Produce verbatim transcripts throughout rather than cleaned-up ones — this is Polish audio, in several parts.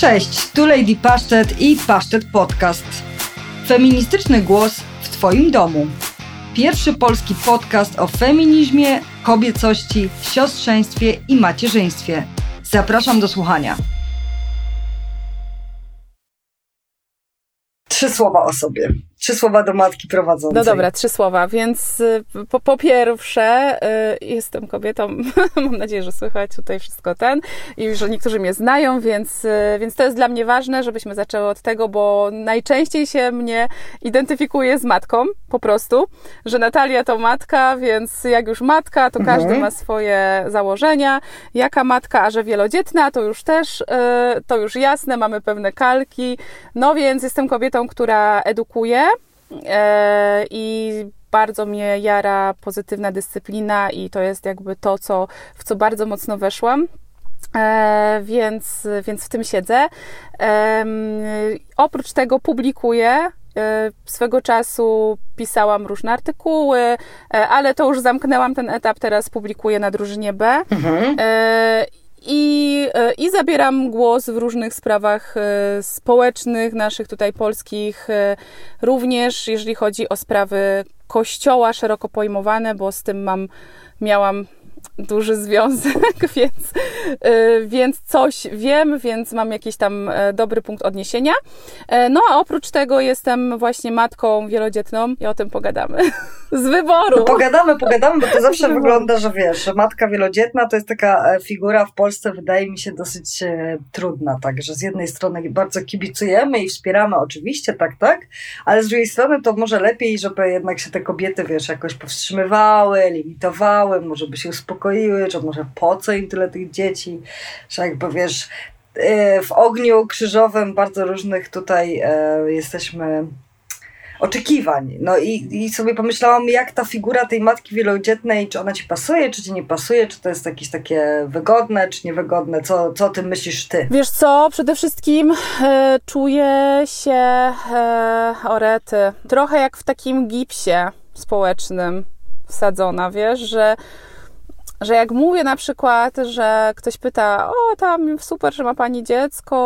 Cześć, tu Lady Pasztet i Pasztet Podcast. Feministyczny głos w Twoim domu. Pierwszy polski podcast o feminizmie, kobiecości, siostrzeństwie i macierzyństwie. Zapraszam do słuchania. Trzy słowa o sobie. Trzy słowa do matki prowadzącej. No dobra, trzy słowa, więc po, po pierwsze y, jestem kobietą, mam nadzieję, że słychać tutaj wszystko ten i że niektórzy mnie znają, więc, y, więc to jest dla mnie ważne, żebyśmy zaczęły od tego, bo najczęściej się mnie identyfikuje z matką, po prostu, że Natalia to matka, więc jak już matka, to mhm. każdy ma swoje założenia. Jaka matka, a że wielodzietna, to już też, y, to już jasne, mamy pewne kalki, no więc jestem kobietą, która edukuje, i bardzo mnie jara pozytywna dyscyplina i to jest jakby to, co, w co bardzo mocno weszłam, e, więc, więc w tym siedzę. E, oprócz tego publikuję. Swego czasu pisałam różne artykuły, ale to już zamknęłam ten etap, teraz publikuję na drużynie B. Mhm. E, I, I zabieram głos w różnych sprawach społecznych, naszych tutaj polskich, również jeżeli chodzi o sprawy Kościoła szeroko pojmowane, bo z tym mam, miałam duży związek, więc, więc coś wiem, więc mam jakiś tam dobry punkt odniesienia. No a oprócz tego jestem właśnie matką wielodzietną i o tym pogadamy. Z wyboru. No pogadamy, pogadamy, bo to zawsze wygląda, że wiesz, że matka wielodzietna to jest taka figura w Polsce, wydaje mi się, dosyć trudna, tak, że z jednej strony bardzo kibicujemy i wspieramy oczywiście, tak, tak, ale z drugiej strony to może lepiej, żeby jednak się te kobiety, wiesz, jakoś powstrzymywały, limitowały, może by się uspokoiły, że może po co im tyle tych dzieci, że jakby wiesz, w ogniu krzyżowym bardzo różnych tutaj jesteśmy oczekiwań. No i, i sobie pomyślałam, jak ta figura tej matki wielodzietnej, czy ona ci pasuje, czy ci nie pasuje, czy to jest jakieś takie wygodne, czy niewygodne, co, co o tym myślisz ty? Wiesz co, przede wszystkim e, czuję się, e, orety, trochę jak w takim gipsie społecznym wsadzona, wiesz, że że jak mówię na przykład, że ktoś pyta, o tam super, że ma pani dziecko,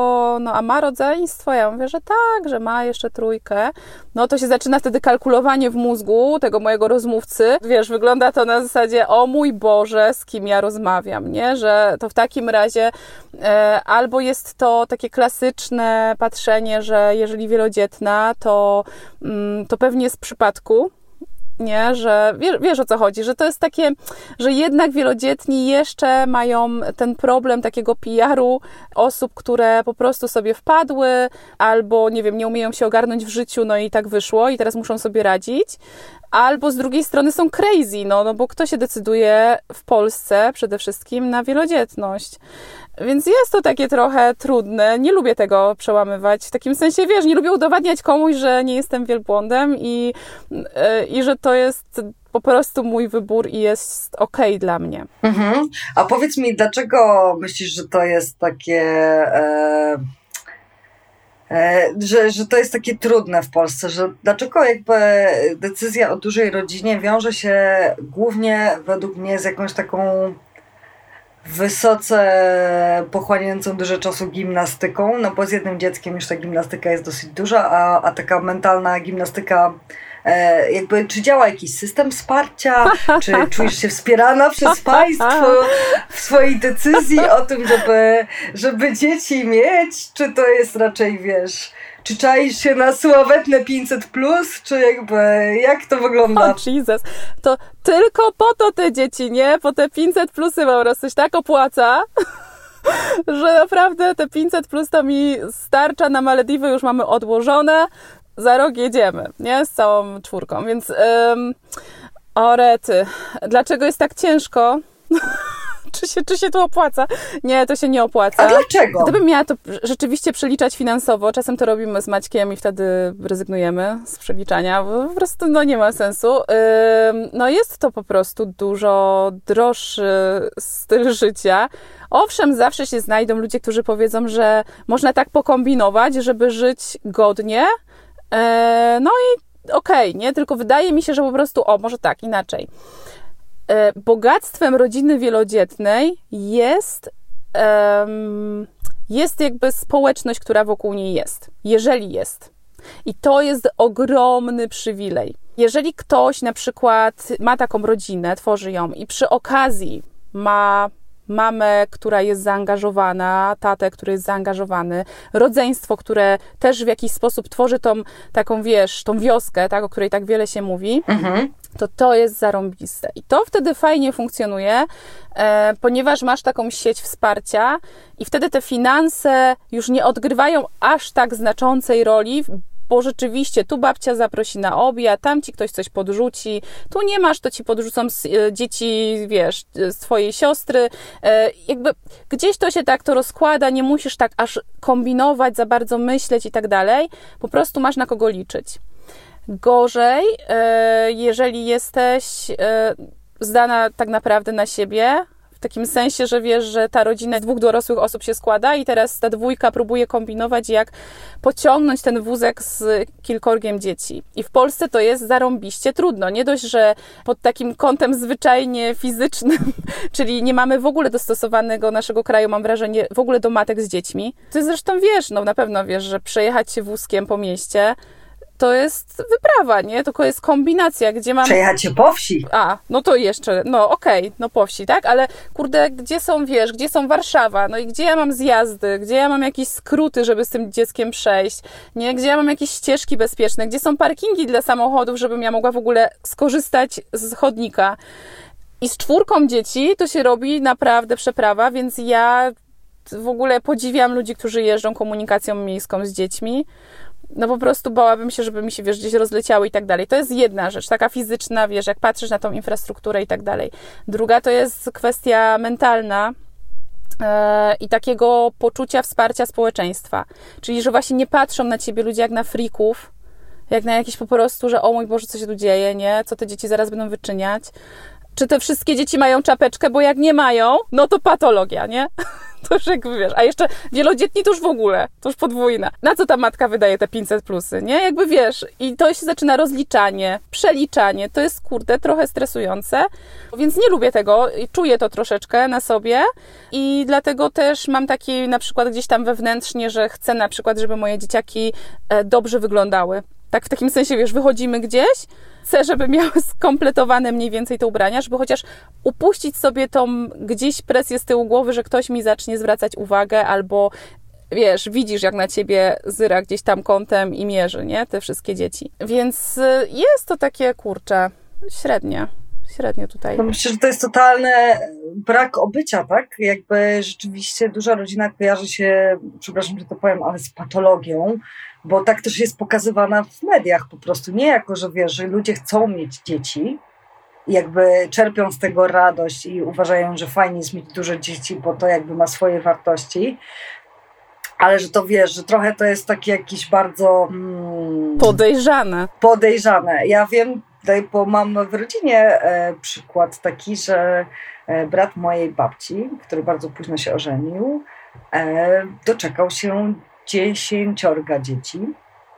no a ma rodzeństwo? Ja mówię, że tak, że ma jeszcze trójkę. No to się zaczyna wtedy kalkulowanie w mózgu tego mojego rozmówcy. Wiesz, wygląda to na zasadzie, o mój Boże, z kim ja rozmawiam, nie? Że to w takim razie e, albo jest to takie klasyczne patrzenie, że jeżeli wielodzietna, to, mm, to pewnie z przypadku. Nie, że wiesz, wiesz o co chodzi, że to jest takie, że jednak wielodzietni jeszcze mają ten problem takiego P R-u osób, które po prostu sobie wpadły albo, nie wiem, nie umieją się ogarnąć w życiu, no i tak wyszło i teraz muszą sobie radzić, albo z drugiej strony są crazy, no, no bo kto się decyduje w Polsce przede wszystkim na wielodzietność. Więc jest to takie trochę trudne, nie lubię tego przełamywać, w takim sensie, wiesz, nie lubię udowadniać komuś, że nie jestem wielbłądem i, i że to jest po prostu mój wybór i jest okej okay dla mnie. Mhm. A powiedz mi, dlaczego myślisz, że to jest takie... E... Że, że to jest takie trudne w Polsce, że dlaczego jakby decyzja o dużej rodzinie wiąże się głównie według mnie z jakąś taką wysoce pochłaniającą dużo czasu gimnastyką, no bo z jednym dzieckiem już ta gimnastyka jest dosyć duża, a, a taka mentalna gimnastyka, e, jakby czy działa jakiś system wsparcia, czy czujesz się wspierana przez państwo w swojej decyzji o tym, żeby, żeby dzieci mieć, czy to jest raczej, wiesz... Czy czaisz się na sławetne pięćset plus, czy jakby, jak to wygląda? O Jezus, to tylko po to te dzieci, nie? Po te pięćset plusy po prostu się tak opłaca, że naprawdę te pięćset plus to mi starcza, na Malediwy już mamy odłożone, za rok jedziemy, nie? Z całą czwórką, więc ym, o rety, dlaczego jest tak ciężko? Czy się, czy się to opłaca? Nie, to się nie opłaca. A dlaczego? Gdybym miała to rzeczywiście przeliczać finansowo, czasem to robimy z Maćkiem i wtedy rezygnujemy z przeliczania, bo po prostu no, nie ma sensu. Yy, no jest to po prostu dużo droższy styl życia. Owszem, zawsze się znajdą ludzie, którzy powiedzą, że można tak pokombinować, żeby żyć godnie. Yy, no i okej, okay, nie? Tylko wydaje mi się, że po prostu, o, może tak, inaczej. Bogactwem rodziny wielodzietnej jest um, jest jakby społeczność, która wokół niej jest, jeżeli jest. I to jest ogromny przywilej. Jeżeli ktoś na przykład ma taką rodzinę, tworzy ją i przy okazji ma mamę, która jest zaangażowana, tatę, który jest zaangażowany, rodzeństwo, które też w jakiś sposób tworzy tą taką, wiesz, tą wioskę, tak, o której tak wiele się mówi, mhm. to to jest zarąbiste. I to wtedy fajnie funkcjonuje, e, ponieważ masz taką sieć wsparcia i wtedy te finanse już nie odgrywają aż tak znaczącej roli, bo rzeczywiście tu babcia zaprosi na obiad, tam ci ktoś coś podrzuci, tu nie masz, to ci podrzucą z, y, dzieci, wiesz, z twojej siostry. Y, jakby gdzieś to się tak to rozkłada, nie musisz tak aż kombinować, za bardzo myśleć i tak dalej. Po prostu masz na kogo liczyć. Gorzej, y, jeżeli jesteś y, zdana tak naprawdę na siebie, w takim sensie, że wiesz, że ta rodzina z dwóch dorosłych osób się składa i teraz ta dwójka próbuje kombinować, jak pociągnąć ten wózek z kilkorgiem dzieci. I w Polsce to jest zarąbiście trudno. Nie dość, że pod takim kątem zwyczajnie fizycznym, czyli nie mamy w ogóle dostosowanego naszego kraju, mam wrażenie, w ogóle do matek z dziećmi. Ty zresztą wiesz, no na pewno wiesz, że przejechać się wózkiem po mieście to jest wyprawa, nie? Tylko jest kombinacja, gdzie mam... Przejechać się po wsi. A, no to jeszcze, no okej, okay, no po wsi, tak? Ale kurde, gdzie są, wiesz, gdzie są Warszawa? No i gdzie ja mam zjazdy? Gdzie ja mam jakieś skróty, żeby z tym dzieckiem przejść? Nie? Gdzie ja mam jakieś ścieżki bezpieczne? Gdzie są parkingi dla samochodów, żebym ja mogła w ogóle skorzystać z chodnika? I z czwórką dzieci to się robi naprawdę przeprawa, więc ja w ogóle podziwiam ludzi, którzy jeżdżą komunikacją miejską z dziećmi. No po prostu bałabym się, żeby mi się, wiesz, gdzieś rozleciały i tak dalej. To jest jedna rzecz, taka fizyczna, wiesz, jak patrzysz na tą infrastrukturę i tak dalej. Druga to jest kwestia mentalna yy, i takiego poczucia wsparcia społeczeństwa. Czyli, że właśnie nie patrzą na ciebie ludzie jak na frików, jak na jakieś po prostu, że o mój Boże, co się tu dzieje, nie? Co te dzieci zaraz będą wyczyniać? Czy te wszystkie dzieci mają czapeczkę, bo jak nie mają, no to patologia, nie? To już jakby wiesz, a jeszcze wielodzietni to już w ogóle, to już podwójne. Na co ta matka wydaje te pięćset plusy, nie? Jakby wiesz, i to się zaczyna rozliczanie, przeliczanie, to jest kurde trochę stresujące, więc nie lubię tego, czuję to troszeczkę na sobie i dlatego też mam taki na przykład gdzieś tam wewnętrznie, że chcę na przykład, żeby moje dzieciaki dobrze wyglądały. Tak w takim sensie, wiesz, wychodzimy gdzieś, chcę, żeby miały skompletowane mniej więcej te ubrania, żeby chociaż upuścić sobie tą gdzieś presję z tyłu głowy, że ktoś mi zacznie zwracać uwagę albo, wiesz, widzisz jak na ciebie zyra gdzieś tam kątem i mierzy, nie? Te wszystkie dzieci. Więc jest to takie, kurczę, średnie. Średnio tutaj. No myślę, że to jest totalny brak obycia, tak? Jakby rzeczywiście duża rodzina kojarzy się, przepraszam, że to powiem, ale z patologią, bo tak też jest pokazywana w mediach po prostu. Nie jako, że wiesz, że ludzie chcą mieć dzieci i jakby czerpią z tego radość i uważają, że fajnie jest mieć dużo dzieci, bo to jakby ma swoje wartości. Ale że to wiesz, że trochę to jest takie jakieś bardzo... Hmm, podejrzane. Podejrzane. Ja wiem... Tutaj, bo mam w rodzinie przykład taki, że brat mojej babci, który bardzo późno się ożenił, doczekał się dziesięciorga dzieci.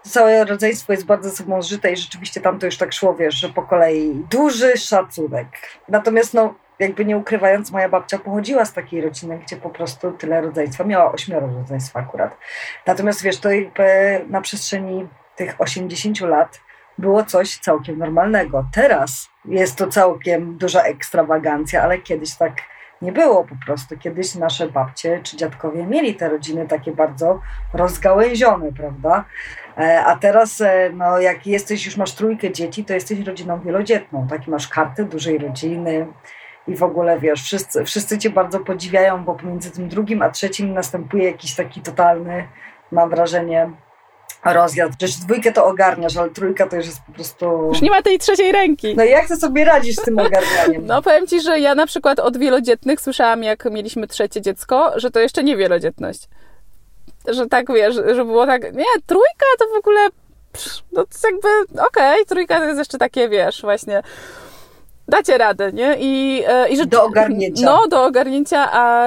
Całe rodzeństwo jest bardzo samożyte i rzeczywiście tam to już tak szło, wiesz, że po kolei duży szacunek. Natomiast no, jakby nie ukrywając, moja babcia pochodziła z takiej rodziny, gdzie po prostu tyle rodzeństwa, miała ośmioro rodzeństwa akurat. Natomiast wiesz, to jakby na przestrzeni tych osiemdziesięciu lat było coś całkiem normalnego. Teraz jest to całkiem duża ekstrawagancja, ale kiedyś tak nie było po prostu. Kiedyś nasze babcie czy dziadkowie mieli te rodziny takie bardzo rozgałęzione, prawda? A teraz, no, jak jesteś, już masz trójkę dzieci, to jesteś rodziną wielodzietną. Taki masz karty dużej rodziny i w ogóle, wiesz, wszyscy, wszyscy cię bardzo podziwiają, bo pomiędzy tym drugim a trzecim następuje jakiś taki totalny, mam wrażenie, rozjazd. Przecież dwójkę to ogarniasz, ale trójka to już jest po prostu... Już nie ma tej trzeciej ręki. No i jak ty sobie radzisz z tym ogarnianiem? No powiem ci, że ja na przykład od wielodzietnych słyszałam, jak mieliśmy trzecie dziecko, że to jeszcze nie wielodzietność. Że tak, wiesz, że było tak, nie, trójka to w ogóle... No to jakby, okej, okay, trójka to jest jeszcze takie, wiesz, właśnie... Dacie radę, nie? I, i rzeczy... Do ogarnięcia. No, do ogarnięcia. A,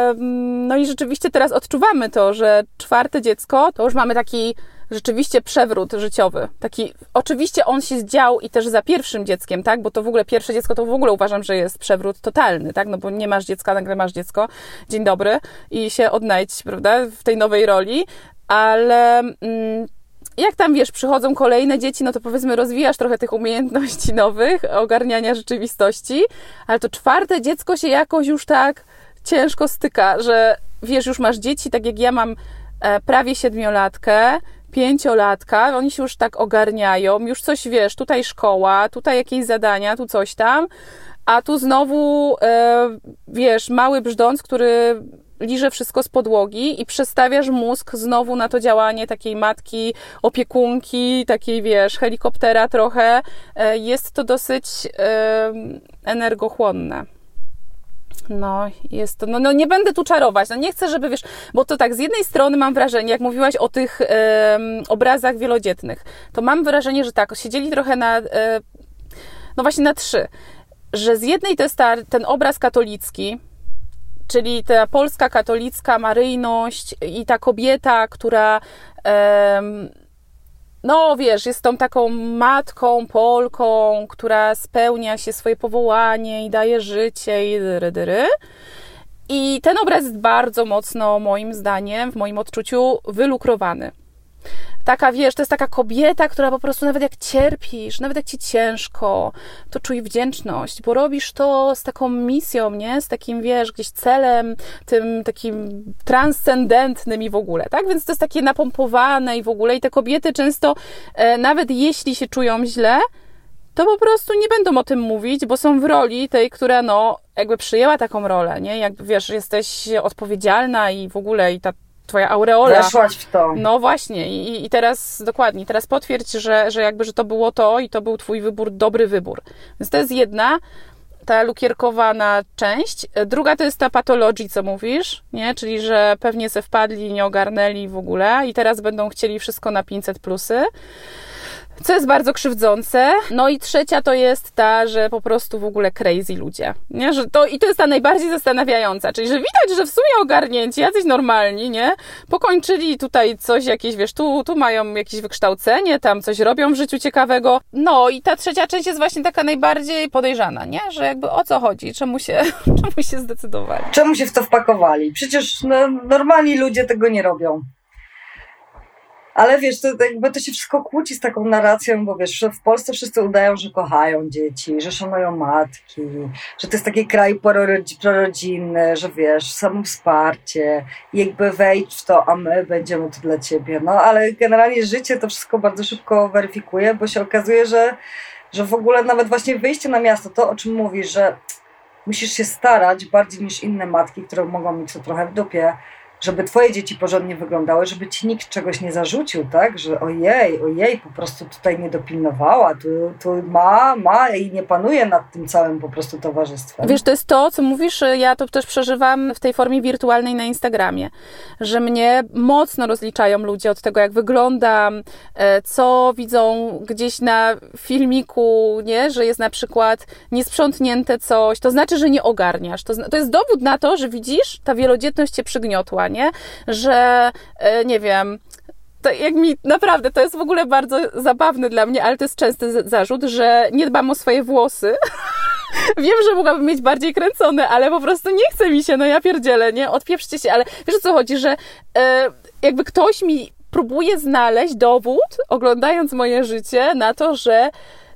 no i rzeczywiście teraz odczuwamy to, że czwarte dziecko, to już mamy taki... rzeczywiście przewrót życiowy. Taki, oczywiście on się zdział i też za pierwszym dzieckiem, tak? Bo to w ogóle pierwsze dziecko to w ogóle uważam, że jest przewrót totalny, tak? No bo nie masz dziecka, nagle masz dziecko, dzień dobry i się odnajdź, prawda? W tej nowej roli, ale... Mm, jak tam, wiesz, przychodzą kolejne dzieci, no to powiedzmy rozwijasz trochę tych umiejętności nowych, ogarniania rzeczywistości, ale to czwarte dziecko się jakoś już tak ciężko styka, że wiesz, już masz dzieci, tak jak ja mam e, prawie siedmiolatkę, pięciolatka, oni się już tak ogarniają, już coś, wiesz, tutaj szkoła, tutaj jakieś zadania, tu coś tam, a tu znowu, e, wiesz, mały brzdąc, który... liże wszystko z podłogi i przestawiasz mózg znowu na to działanie takiej matki, opiekunki, takiej, wiesz, helikoptera trochę. Jest to dosyć yy, energochłonne. No, jest to, no, no nie będę tu czarować, no nie chcę, żeby, wiesz, bo to tak, z jednej strony mam wrażenie, jak mówiłaś o tych yy, obrazach wielodzietnych, to mam wrażenie, że tak, siedzieli trochę na, yy, no właśnie na trzy, że z jednej to jest ta, ten obraz katolicki, czyli ta polska katolicka maryjność i ta kobieta, która, no wiesz, jest tą taką matką, Polką, która spełnia się swoje powołanie i daje życie i dyry, dyry. I ten obraz jest bardzo mocno, moim zdaniem, w moim odczuciu, wylukrowany. Taka, wiesz, to jest taka kobieta, która po prostu nawet jak cierpisz, nawet jak ci ciężko, to czuj wdzięczność, bo robisz to z taką misją, nie? Z takim, wiesz, gdzieś celem, tym takim transcendentnym i w ogóle, tak? Więc to jest takie napompowane i w ogóle i te kobiety często, e, nawet jeśli się czują źle, to po prostu nie będą o tym mówić, bo są w roli tej, która, no, jakby przyjęła taką rolę, nie? Jak, wiesz, jesteś odpowiedzialna i w ogóle i ta twoja aureola. Weszłaś w to. No właśnie. I, i teraz, dokładnie, teraz potwierdź, że, że jakby, że to było to i to był twój wybór, dobry wybór. Więc to jest jedna, ta lukierkowana część. Druga to jest ta patologii, co mówisz, nie? Czyli, że pewnie se wpadli, nie ogarnęli w ogóle i teraz będą chcieli wszystko na pięćset plusy. Co jest bardzo krzywdzące. No i trzecia to jest ta, że po prostu w ogóle crazy ludzie. Nie? Że to, i to jest ta najbardziej zastanawiająca. Czyli, że widać, że w sumie ogarnięci, jacyś normalni, nie? Pokończyli tutaj coś jakieś, wiesz, tu, tu mają jakieś wykształcenie, tam coś robią w życiu ciekawego. No i ta trzecia część jest właśnie taka najbardziej podejrzana, nie? Że jakby o co chodzi? Czemu się, czemu się zdecydowali? Czemu się w to wpakowali? Przecież no, normalni ludzie tego nie robią. Ale wiesz, to, jakby to się wszystko kłóci z taką narracją, bo wiesz, że w Polsce wszyscy udają, że kochają dzieci, że szanują matki, że to jest taki kraj prorodzinny, że wiesz, samowsparcie, jakby wejdź w to, a my będziemy tu dla ciebie. No ale generalnie życie to wszystko bardzo szybko weryfikuje, bo się okazuje, że, że w ogóle nawet właśnie wyjście na miasto, to o czym mówisz, że musisz się starać bardziej niż inne matki, które mogą mieć to trochę w dupie, żeby twoje dzieci porządnie wyglądały, żeby ci nikt czegoś nie zarzucił, tak? Że ojej, ojej, po prostu tutaj nie dopilnowała, tu, tu ma, ma i nie panuje nad tym całym po prostu towarzystwem. Wiesz, to jest to, co mówisz, ja to też przeżywam w tej formie wirtualnej na Instagramie, że mnie mocno rozliczają ludzie od tego, jak wyglądam, co widzą gdzieś na filmiku, nie? Że jest na przykład niesprzątnięte coś, to znaczy, że nie ogarniasz. To, to jest dowód na to, że widzisz, ta wielodzietność cię przygniotła, nie? Że, nie wiem, to jak mi, naprawdę, to jest w ogóle bardzo zabawne dla mnie, ale to jest częsty zarzut, że nie dbam o swoje włosy. Wiem, że mogłabym mieć bardziej kręcone, ale po prostu nie chce mi się, no ja pierdzielę, nie? Odpieprzcie się, ale wiesz o co chodzi, że e, jakby ktoś mi próbuje znaleźć dowód, oglądając moje życie, na to, że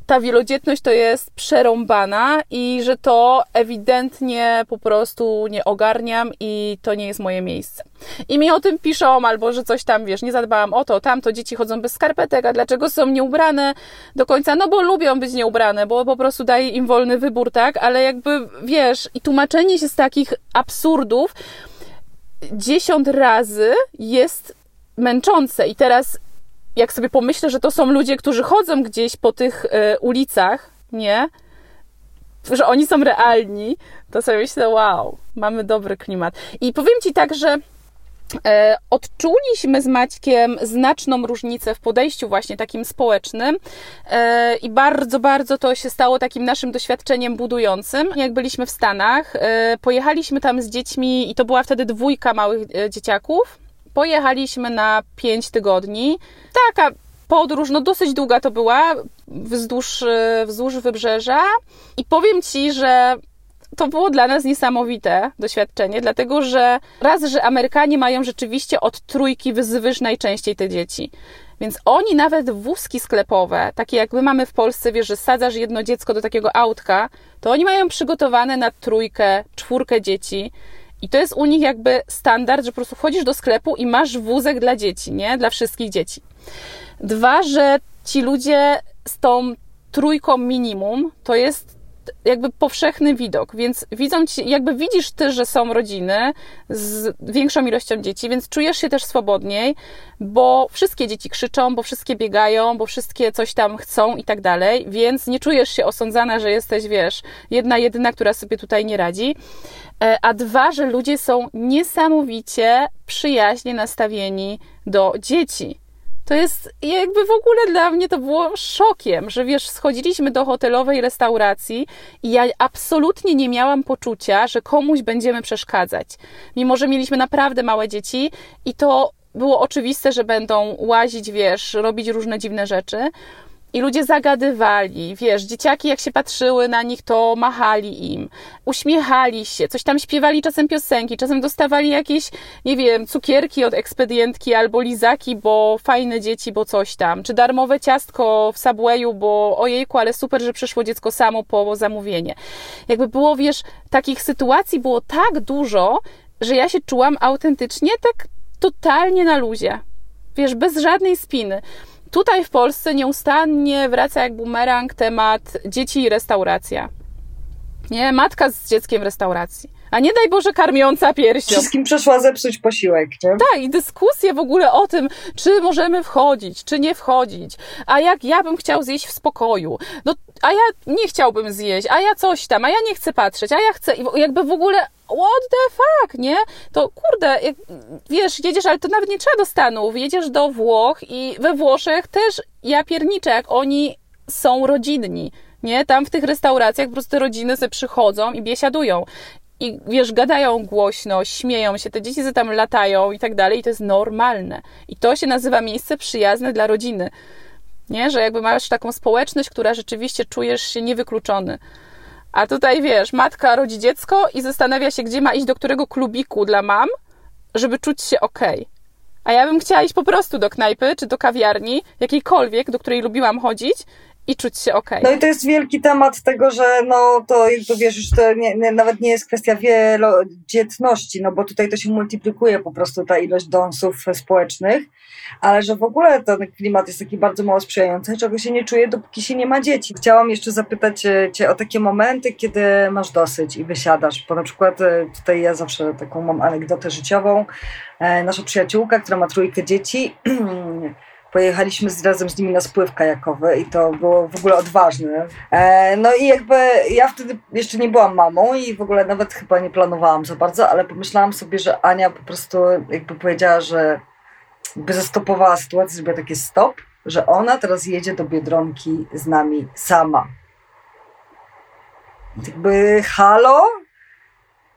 ta wielodzietność to jest przerąbana i że to ewidentnie po prostu nie ogarniam i to nie jest moje miejsce. I mi o tym piszą, albo że coś tam, wiesz, nie zadbałam o to, tamto, dzieci chodzą bez skarpetek, a dlaczego są nieubrane do końca? No bo lubią być nieubrane, bo po prostu daje im wolny wybór, tak? Ale jakby, wiesz, i tłumaczenie się z takich absurdów dziesiąt razy jest męczące i teraz jak sobie pomyślę, że to są ludzie, którzy chodzą gdzieś po tych y, ulicach, nie? Że oni są realni, to sobie myślę, wow, mamy dobry klimat. I powiem ci tak, że y, odczuliśmy z Maćkiem znaczną różnicę w podejściu właśnie takim społecznym y, i bardzo, bardzo to się stało takim naszym doświadczeniem budującym. Jak byliśmy w Stanach, y, pojechaliśmy tam z dziećmi i to była wtedy dwójka małych y, dzieciaków. pojechaliśmy na pięć tygodni. Taka podróż, no dosyć długa to była, wzdłuż, wzdłuż wybrzeża. I powiem Ci, że to było dla nas niesamowite doświadczenie, dlatego że raz, że Amerykanie mają rzeczywiście od trójki wzwyż najczęściej te dzieci. Więc oni nawet wózki sklepowe, takie jak my mamy w Polsce, wiesz, że sadzasz jedno dziecko do takiego autka, to oni mają przygotowane na trójkę, czwórkę dzieci. I to jest u nich jakby standard, że po prostu wchodzisz do sklepu i masz wózek dla dzieci, nie? Dla wszystkich dzieci. Dwa, że ci ludzie z tą trójką minimum, to jest jakby powszechny widok, więc widzą ci, jakby widzisz ty, że są rodziny z większą ilością dzieci, więc czujesz się też swobodniej, bo wszystkie dzieci krzyczą, bo wszystkie biegają, bo wszystkie coś tam chcą i tak dalej, więc nie czujesz się osądzana, że jesteś, wiesz, jedna jedyna, która sobie tutaj nie radzi. A dwa, że ludzie są niesamowicie przyjaźnie nastawieni do dzieci. To jest jakby w ogóle dla mnie to było szokiem, że wiesz, schodziliśmy do hotelowej restauracji i ja absolutnie nie miałam poczucia, że komuś będziemy przeszkadzać. Mimo, że mieliśmy naprawdę małe dzieci i to było oczywiste, że będą łazić, wiesz, robić różne dziwne rzeczy. I ludzie zagadywali, wiesz, dzieciaki jak się patrzyły na nich, to machali im, uśmiechali się, coś tam śpiewali, czasem piosenki, czasem dostawali jakieś, nie wiem, cukierki od ekspedientki albo lizaki, bo fajne dzieci, bo coś tam, czy darmowe ciastko w Subwayu, bo ojejku, ale super, że przyszło dziecko samo po zamówienie. Jakby było, wiesz, takich sytuacji było tak dużo, że ja się czułam autentycznie tak totalnie na luzie, wiesz, bez żadnej spiny. Tutaj w Polsce nieustannie wraca jak bumerang temat dzieci i restauracja. Nie? Matka z dzieckiem w restauracji. A nie daj Boże karmiąca piersią. Wszystkim przeszła zepsuć posiłek, nie? Tak, i dyskusje w ogóle o tym, czy możemy wchodzić, czy nie wchodzić. A jak ja bym chciał zjeść w spokoju. No, a ja nie chciałbym zjeść, a ja coś tam, a ja nie chcę patrzeć, a ja chcę. I jakby w ogóle what the fuck, nie? To kurde, jak, wiesz, jedziesz, ale to nawet nie trzeba do Stanów. Jedziesz do Włoch i we Włoszech też ja pierniczę, jak oni są rodzinni, nie? Tam w tych restauracjach po prostu te rodziny sobie przychodzą i biesiadują. I wiesz, gadają głośno, śmieją się, te dzieci ze tam latają i tak dalej i to jest normalne. I to się nazywa miejsce przyjazne dla rodziny. Nie? Że jakby masz taką społeczność, która rzeczywiście czujesz się niewykluczony. A tutaj wiesz, matka rodzi dziecko i zastanawia się, gdzie ma iść, do którego klubiku dla mam, żeby czuć się okej. A ja bym chciała iść po prostu do knajpy czy do kawiarni, jakiejkolwiek, do której lubiłam chodzić, i czuć się okej. Okay. No i to jest wielki temat tego, że no to jakby wiesz, już to nie, nie, nawet nie jest kwestia wielodzietności, no bo tutaj to się multiplikuje po prostu ta ilość donsów społecznych, ale że w ogóle ten klimat jest taki bardzo mało sprzyjający, czego się nie czuje, dopóki się nie ma dzieci. Chciałam jeszcze zapytać Cię o takie momenty, kiedy masz dosyć i wysiadasz, bo na przykład tutaj ja zawsze taką mam anegdotę życiową. Nasza przyjaciółka, która ma trójkę dzieci, pojechaliśmy z, razem z nimi na spływ kajakowy i to było w ogóle odważne. E, no i jakby ja wtedy jeszcze nie byłam mamą i w ogóle nawet chyba nie planowałam za bardzo, ale pomyślałam sobie, że Ania po prostu jakby powiedziała, że jakby zastopowała sytuację, zrobiła taki stop, że ona teraz jedzie do Biedronki z nami sama. Jakby halo?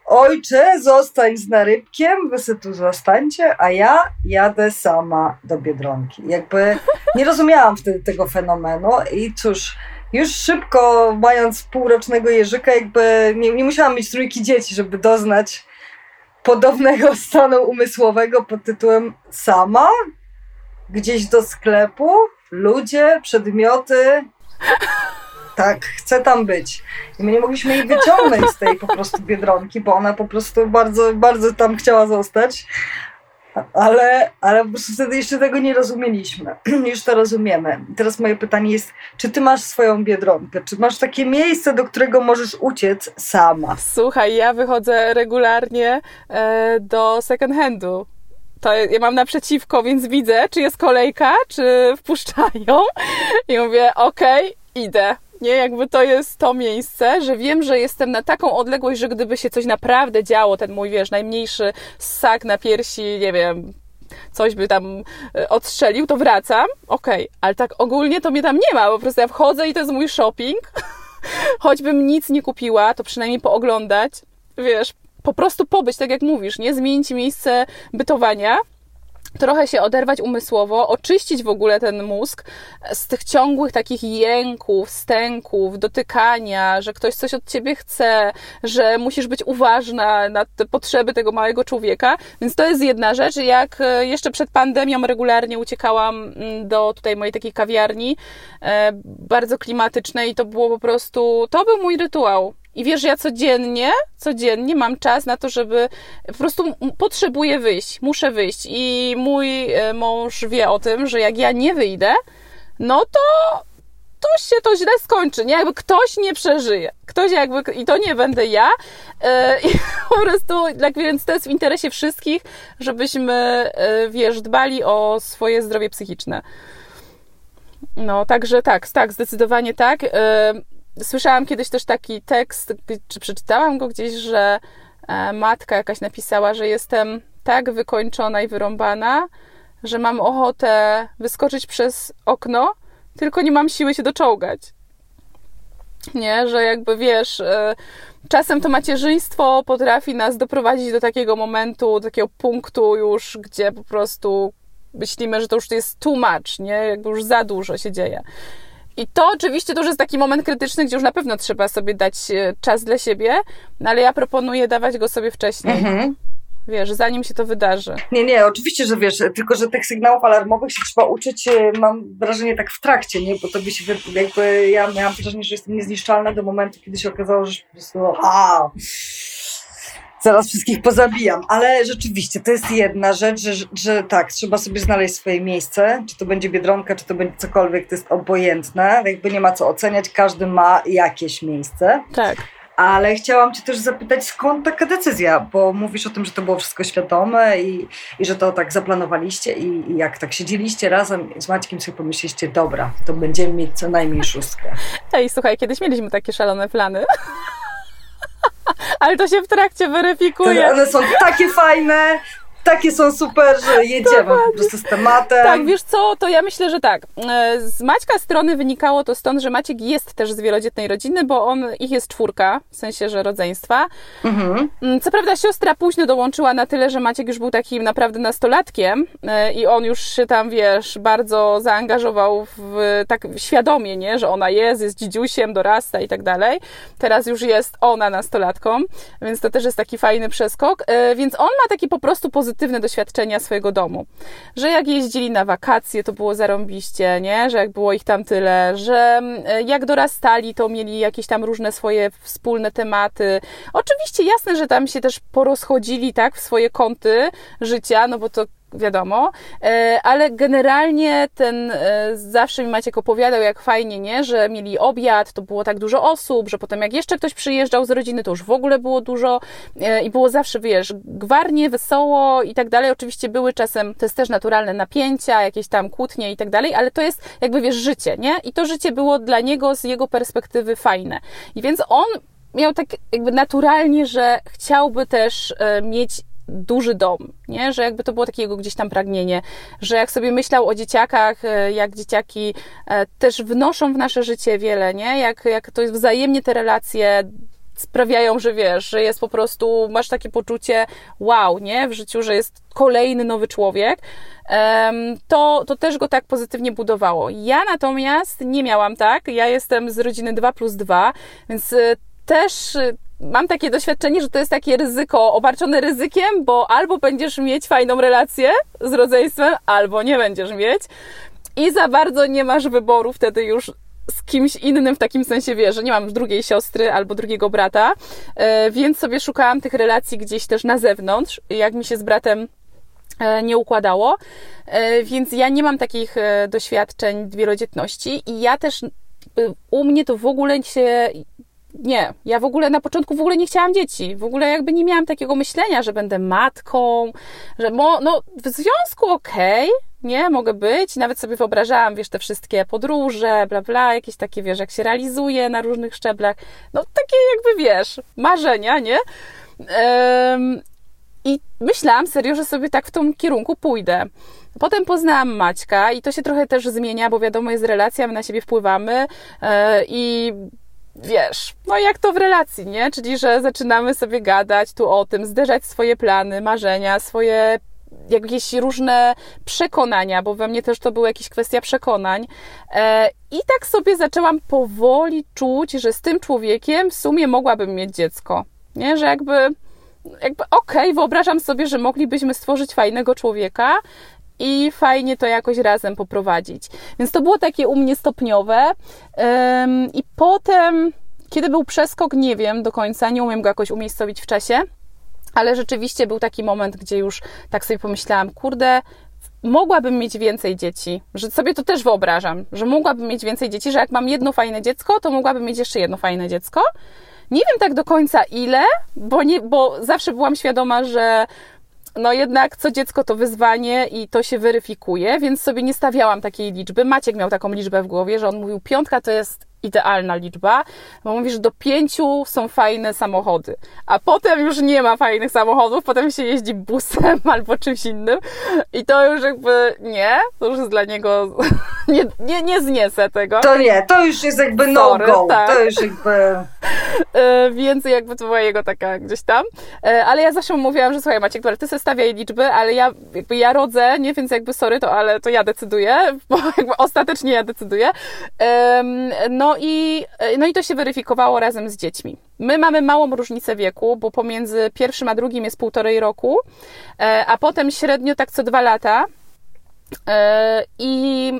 Ojcze, zostań z narybkiem, wy sobie tu zostańcie, a ja jadę sama do Biedronki. Jakby nie rozumiałam wtedy tego fenomenu i cóż, już szybko, mając półrocznego Jerzyka, jakby nie, nie musiałam mieć trójki dzieci, żeby doznać podobnego stanu umysłowego pod tytułem sama, gdzieś do sklepu, ludzie, przedmioty. Tak, chcę tam być. I my nie mogliśmy jej wyciągnąć z tej po prostu Biedronki, bo ona po prostu bardzo, bardzo tam chciała zostać. Ale, ale po prostu wtedy jeszcze tego nie rozumieliśmy. Już to rozumiemy. I teraz moje pytanie jest, czy ty masz swoją Biedronkę? Czy masz takie miejsce, do którego możesz uciec sama? Słuchaj, ja wychodzę regularnie e, do second handu. To ja mam naprzeciwko, więc widzę, czy jest kolejka, czy wpuszczają. I mówię, okej, okay, idę. Nie, jakby to jest to miejsce, że wiem, że jestem na taką odległość, że gdyby się coś naprawdę działo, ten mój, wiesz, najmniejszy ssak na piersi, nie wiem, coś by tam odstrzelił, to wracam, okej, okay. Ale tak ogólnie to mnie tam nie ma, po prostu ja wchodzę i to jest mój shopping, choćbym nic nie kupiła, to przynajmniej pooglądać, wiesz, po prostu pobyć, tak jak mówisz, nie, zmienić miejsce bytowania. trochę się oderwać umysłowo, oczyścić w ogóle ten mózg z tych ciągłych takich jęków, stęków, dotykania, że ktoś coś od ciebie chce, że musisz być uważna na te potrzeby tego małego człowieka. Więc to jest jedna rzecz. Jak jeszcze przed pandemią regularnie uciekałam do tutaj mojej takiej kawiarni, bardzo klimatycznej, i to było po prostu, to był mój rytuał. I wiesz, ja codziennie, codziennie mam czas na to, żeby po prostu potrzebuję wyjść, muszę wyjść. I mój mąż wie o tym, że jak ja nie wyjdę, no to, to się to źle skończy, nie? Jakby ktoś nie przeżyje. Ktoś jakby, i to nie będę ja. Yy, I po prostu, tak więc to jest w interesie wszystkich, żebyśmy, yy, wiesz, dbali o swoje zdrowie psychiczne. No, także tak, tak, zdecydowanie tak. Yy, Słyszałam kiedyś też taki tekst, czy przeczytałam go gdzieś, że matka jakaś napisała, że jestem tak wykończona i wyrąbana, że mam ochotę wyskoczyć przez okno, tylko nie mam siły się doczołgać. Nie, że jakby wiesz, czasem to macierzyństwo potrafi nas doprowadzić do takiego momentu, do takiego punktu już, gdzie po prostu myślimy, że to już jest too much, nie? Jakby już za dużo się dzieje. I to oczywiście to już jest taki moment krytyczny, gdzie już na pewno trzeba sobie dać czas dla siebie, no ale ja proponuję dawać go sobie wcześniej. Mm-hmm. Wiesz, zanim się to wydarzy. Nie, nie, oczywiście, że wiesz, tylko że tych sygnałów alarmowych się trzeba uczyć, mam wrażenie tak w trakcie, nie, bo to by się jakby, ja miałam wrażenie, że jestem niezniszczalna do momentu, kiedy się okazało, że po prostu a, zaraz wszystkich pozabijam, ale rzeczywiście to jest jedna rzecz, że, że tak, trzeba sobie znaleźć swoje miejsce, czy to będzie Biedronka, czy to będzie cokolwiek, to jest obojętne, jakby nie ma co oceniać, każdy ma jakieś miejsce. Tak. Ale chciałam cię też zapytać, skąd taka decyzja, bo mówisz o tym, że to było wszystko świadome i, i że to tak zaplanowaliście i, i jak tak siedzieliście razem z Maćkiem sobie pomyśleliście, dobra, to będziemy mieć co najmniej szóstkę. Ej, słuchaj, kiedyś mieliśmy takie szalone plany. Ale to się w trakcie weryfikuje. One są takie fajne, takie są super, że jedziemy po prostu z tematem. Tak, wiesz co, to ja myślę, że tak. Z Maćka strony wynikało to stąd, że Maciek jest też z wielodzietnej rodziny, bo on, ich jest czwórka, w sensie, że rodzeństwa. Mhm. Co prawda siostra późno dołączyła na tyle, że Maciek już był takim naprawdę nastolatkiem i on już się tam, wiesz, bardzo zaangażował w, tak świadomie, nie, że ona jest, jest dzidziusiem, dorasta i tak dalej. Teraz już jest ona nastolatką, więc to też jest taki fajny przeskok. Więc on ma taki po prostu pozytywny pozytywne doświadczenia swojego domu. Że jak jeździli na wakacje, to było zarąbiście, nie? Że jak było ich tam tyle, że jak dorastali, to mieli jakieś tam różne swoje wspólne tematy. Oczywiście jasne, że tam się też porozchodzili, tak, w swoje kąty życia, no bo to wiadomo, ale generalnie ten, zawsze mi Maciek opowiadał, jak fajnie, nie, że mieli obiad, to było tak dużo osób, że potem jak jeszcze ktoś przyjeżdżał z rodziny, to już w ogóle było dużo i było zawsze, wiesz, gwarnie, wesoło i tak dalej. Oczywiście były czasem, to jest też naturalne, napięcia, jakieś tam kłótnie i tak dalej, ale to jest jakby, wiesz, życie, nie? I to życie było dla niego z jego perspektywy fajne. I więc on miał tak jakby naturalnie, że chciałby też mieć duży dom, nie? Że jakby to było takie jego gdzieś tam pragnienie, że jak sobie myślał o dzieciakach, jak dzieciaki też wnoszą w nasze życie wiele, nie? Jak, jak to jest wzajemnie te relacje sprawiają, że wiesz, że jest po prostu, masz takie poczucie wow, nie? W życiu, że jest kolejny nowy człowiek, to, to też go tak pozytywnie budowało. Ja natomiast nie miałam tak, ja jestem z rodziny dwa plus dwa, więc też mam takie doświadczenie, że to jest takie ryzyko obarczone ryzykiem, bo albo będziesz mieć fajną relację z rodzeństwem, albo nie będziesz mieć i za bardzo nie masz wyboru wtedy już z kimś innym w takim sensie, wiesz, że nie mam drugiej siostry albo drugiego brata, więc sobie szukałam tych relacji gdzieś też na zewnątrz, jak mi się z bratem nie układało, więc ja nie mam takich doświadczeń wielodzietności i ja też, u mnie to w ogóle się... Nie, ja w ogóle na początku w ogóle nie chciałam dzieci, w ogóle jakby nie miałam takiego myślenia, że będę matką, że mo, no w związku okej, okay, nie, mogę być, nawet sobie wyobrażałam, wiesz, te wszystkie podróże, bla, bla, jakieś takie, wiesz, jak się realizuje na różnych szczeblach, no takie jakby, wiesz, marzenia, nie? Um, I myślałam serio, że sobie tak w tym kierunku pójdę. Potem poznałam Maćka i to się trochę też zmienia, bo wiadomo, jest relacja, my na siebie wpływamy yy, i... Wiesz, no jak to w relacji, nie? Czyli, że zaczynamy sobie gadać tu o tym, zderzać swoje plany, marzenia, swoje jakieś różne przekonania, bo we mnie też to była jakaś kwestia przekonań. I tak sobie zaczęłam powoli czuć, że z tym człowiekiem w sumie mogłabym mieć dziecko. Nie? Że jakby, jakby okej, okay, wyobrażam sobie, że moglibyśmy stworzyć fajnego człowieka i fajnie to jakoś razem poprowadzić. Więc to było takie u mnie stopniowe. I potem, kiedy był przeskok, nie wiem do końca, nie umiem go jakoś umiejscowić w czasie, ale rzeczywiście był taki moment, gdzie już tak sobie pomyślałam, kurde, mogłabym mieć więcej dzieci, że sobie to też wyobrażam, że mogłabym mieć więcej dzieci, że jak mam jedno fajne dziecko, to mogłabym mieć jeszcze jedno fajne dziecko. Nie wiem tak do końca ile, bo, nie, bo zawsze byłam świadoma, że no jednak co dziecko to wyzwanie i to się weryfikuje, więc sobie nie stawiałam takiej liczby. Maciek miał taką liczbę w głowie, że on mówił, piątka to jest idealna liczba, bo mówi, że do pięciu są fajne samochody, a potem już nie ma fajnych samochodów, potem się jeździ busem albo czymś innym i to już jakby nie, to już jest dla niego, nie, nie, nie zniesę tego. To nie, to już jest jakby no go, tak. To już jakby... Więc jakby to była jego taka gdzieś tam, ale ja zawsze mówiłam, że słuchaj Maciek, ty sobie stawiaj liczby, ale ja jakby ja rodzę, nie, więc jakby sorry, to ale to ja decyduję, bo jakby ostatecznie ja decyduję. No i, no i to się weryfikowało razem z dziećmi. My mamy małą różnicę wieku, bo pomiędzy pierwszym a drugim jest półtorej roku, a potem średnio tak co dwa lata i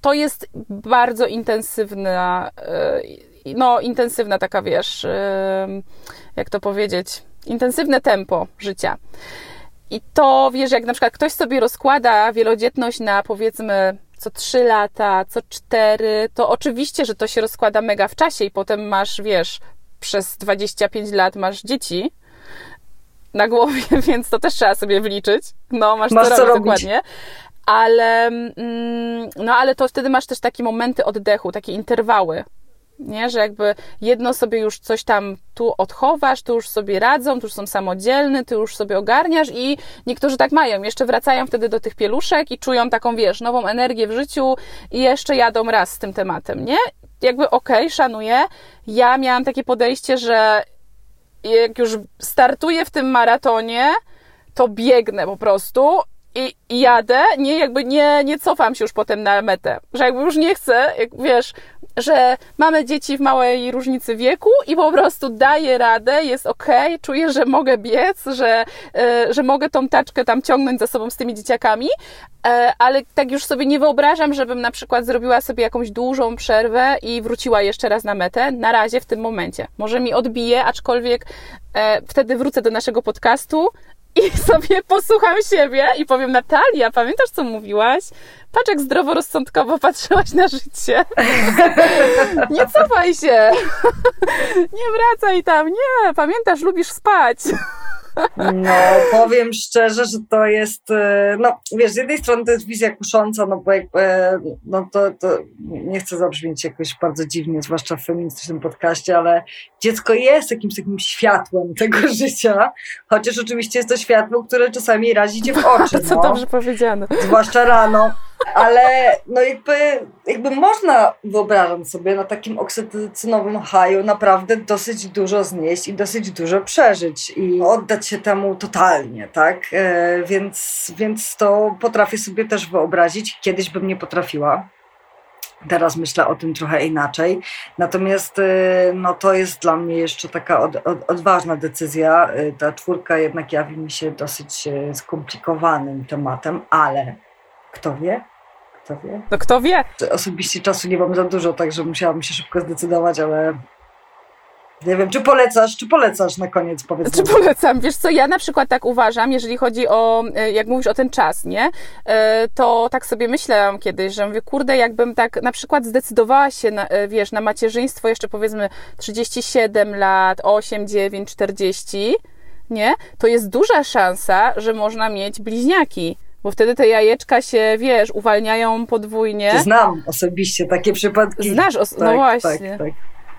to jest bardzo intensywna, no intensywna taka, wiesz, jak to powiedzieć, intensywne tempo życia. I to, wiesz, jak na przykład ktoś sobie rozkłada wielodzietność na powiedzmy co trzy lata, co cztery, to oczywiście, że to się rozkłada mega w czasie i potem masz, wiesz, przez dwadzieścia pięć lat masz dzieci na głowie, więc to też trzeba sobie wliczyć. No, masz, masz co, co robić dokładnie. Ale, no, ale to wtedy masz też takie momenty oddechu, takie interwały. Nie, że jakby jedno sobie już coś tam tu odchowasz, tu już sobie radzą, tu już są samodzielny, ty już sobie ogarniasz i niektórzy tak mają, jeszcze wracają wtedy do tych pieluszek i czują taką, wiesz, nową energię w życiu i jeszcze jadą raz z tym tematem, nie? Jakby okej, okay, szanuję. Ja miałam takie podejście, że jak już startuję w tym maratonie, to biegnę po prostu i, i jadę, nie, jakby nie, nie cofam się już potem na metę, że jakby już nie chcę, jak, wiesz... że mamy dzieci w małej różnicy wieku i po prostu daję radę, jest okej, okay, czuję, że mogę biec, że, że mogę tą taczkę tam ciągnąć za sobą z tymi dzieciakami, ale tak już sobie nie wyobrażam, żebym na przykład zrobiła sobie jakąś dużą przerwę i wróciła jeszcze raz na metę, na razie w tym momencie. Może mi odbije, aczkolwiek wtedy wrócę do naszego podcastu i sobie posłucham siebie i powiem, Natalia, pamiętasz, co mówiłaś? Patrz, jak zdroworozsądkowo patrzyłaś na życie. Nie cofaj się. Nie wracaj tam. Nie, pamiętasz, lubisz spać. No, powiem szczerze, że to jest, no wiesz, z jednej strony to jest wizja kusząca, no bo jakby, no to, to nie chcę zabrzmieć jakoś bardzo dziwnie, zwłaszcza w feministycznym podcaście, ale dziecko jest jakimś takim światłem tego życia, chociaż oczywiście jest to światło, które czasami razi cię w oczy. Co no, dobrze powiedziane. Zwłaszcza rano. Ale no jakby, jakby można, wyobrażam sobie, na takim oksytocynowym haju naprawdę dosyć dużo znieść i dosyć dużo przeżyć i oddać się temu totalnie, tak? Yy, więc, więc to potrafię sobie też wyobrazić. Kiedyś bym nie potrafiła. Teraz myślę o tym trochę inaczej. Natomiast no, to jest dla mnie jeszcze taka od, od, odważna decyzja. Ta czwórka jednak jawi mi się dosyć skomplikowanym tematem, ale... Kto wie? Kto wie? No kto wie? Osobiście czasu nie mam za dużo, także musiałam się szybko zdecydować, ale nie wiem, czy polecasz, czy polecasz na koniec, powiedz. Czy polecam? Wiesz co, ja na przykład tak uważam, jeżeli chodzi o, jak mówisz o ten czas, nie? To tak sobie myślałam kiedyś, że mówię, kurde, jakbym tak na przykład zdecydowała się, na, wiesz, na macierzyństwo jeszcze powiedzmy trzydzieści siedem lat, osiem, dziewięć, czterdzieści, nie? To jest duża szansa, że można mieć bliźniaki. Bo wtedy te jajeczka się, wiesz, uwalniają podwójnie. Znam osobiście takie przypadki. Znasz, os- tak, no właśnie. Tak, tak.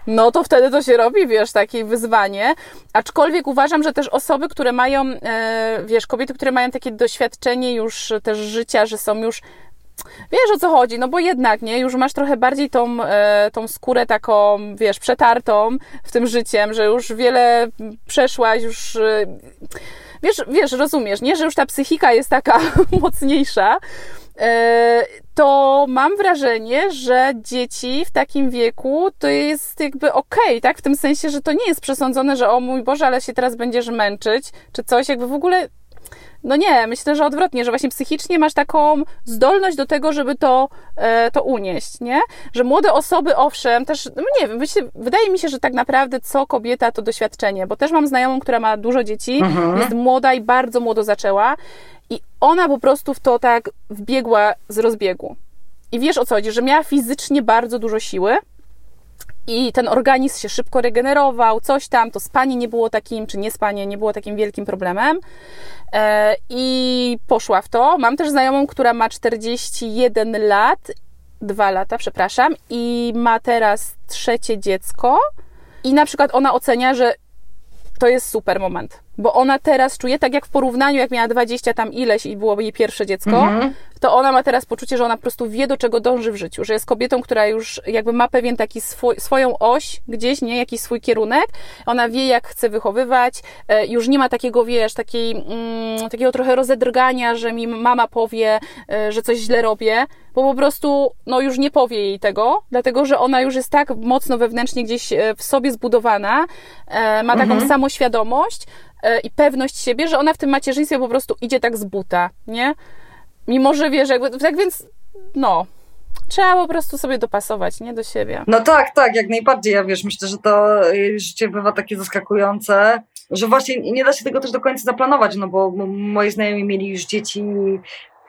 No to wtedy to się robi, wiesz, takie wyzwanie. Aczkolwiek uważam, że też osoby, które mają, wiesz, kobiety, które mają takie doświadczenie już też życia, że są już, wiesz o co chodzi, no bo jednak, nie, już masz trochę bardziej tą, tą skórę taką, wiesz, przetartą w tym życiem, że już wiele przeszłaś, już... wiesz, wiesz, rozumiesz, nie, że już ta psychika jest taka mocniejsza, to mam wrażenie, że dzieci w takim wieku to jest jakby okej, okay, tak? W tym sensie, że to nie jest przesądzone, że o mój Boże, ale się teraz będziesz męczyć, czy coś, jakby w ogóle... No nie, myślę, że odwrotnie, że właśnie psychicznie masz taką zdolność do tego, żeby to, to unieść, nie? Że młode osoby, owszem, też, no nie wiem, wydaje mi się, że tak naprawdę co kobieta, to doświadczenie, bo też mam znajomą, która ma dużo dzieci, mhm. jest młoda i bardzo młodo zaczęła i ona po prostu w to tak wbiegła z rozbiegu. I wiesz, o co chodzi, że miała fizycznie bardzo dużo siły, i ten organizm się szybko regenerował, coś tam, to spanie nie było takim, czy nie spanie nie było takim wielkim problemem e, i poszła w to. Mam też znajomą, która ma czterdzieści jeden lat, dwa lata, przepraszam, i ma teraz trzecie dziecko i na przykład ona ocenia, że to jest super moment, bo ona teraz czuje, tak jak w porównaniu, jak miała dwadzieścia tam ileś i było jej pierwsze dziecko, mhm. to ona ma teraz poczucie, że ona po prostu wie, do czego dąży w życiu, że jest kobietą, która już jakby ma pewien taki swój, swoją oś gdzieś, nie, jakiś swój kierunek, ona wie, jak chce wychowywać, już nie ma takiego, wiesz, takiej, mm, takiego trochę rozedrgania, że mi mama powie, że coś źle robię, bo po prostu, no już nie powie jej tego, dlatego, że ona już jest tak mocno wewnętrznie gdzieś w sobie zbudowana, ma taką mhm. samoświadomość, i pewność siebie, że ona w tym macierzyństwie po prostu idzie tak z buta, nie? Mimo, że wiesz, jakby, tak więc no, trzeba po prostu sobie dopasować, nie? Do siebie. No tak, tak, jak najbardziej, ja wiesz, myślę, że to życie bywa takie zaskakujące, że właśnie nie da się tego też do końca zaplanować, no bo moi znajomi mieli już dzieci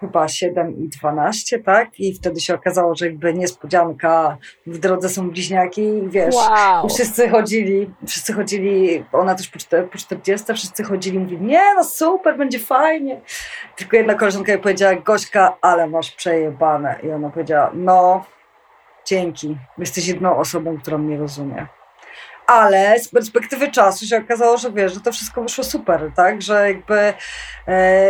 chyba siedem i dwanaście, tak? I wtedy się okazało, że jakby niespodzianka, w drodze są bliźniaki i wiesz, wow. wszyscy chodzili, wszyscy chodzili, ona też po czterdziestu, wszyscy chodzili i mówili, nie no super, będzie fajnie. Tylko jedna koleżanka jej powiedziała, Gośka, ale masz przejebane. I ona powiedziała, no dzięki, jesteś jedną osobą, która mnie rozumie. Ale z perspektywy czasu się okazało, że wiesz, że to wszystko wyszło super, tak? Że jakby... E,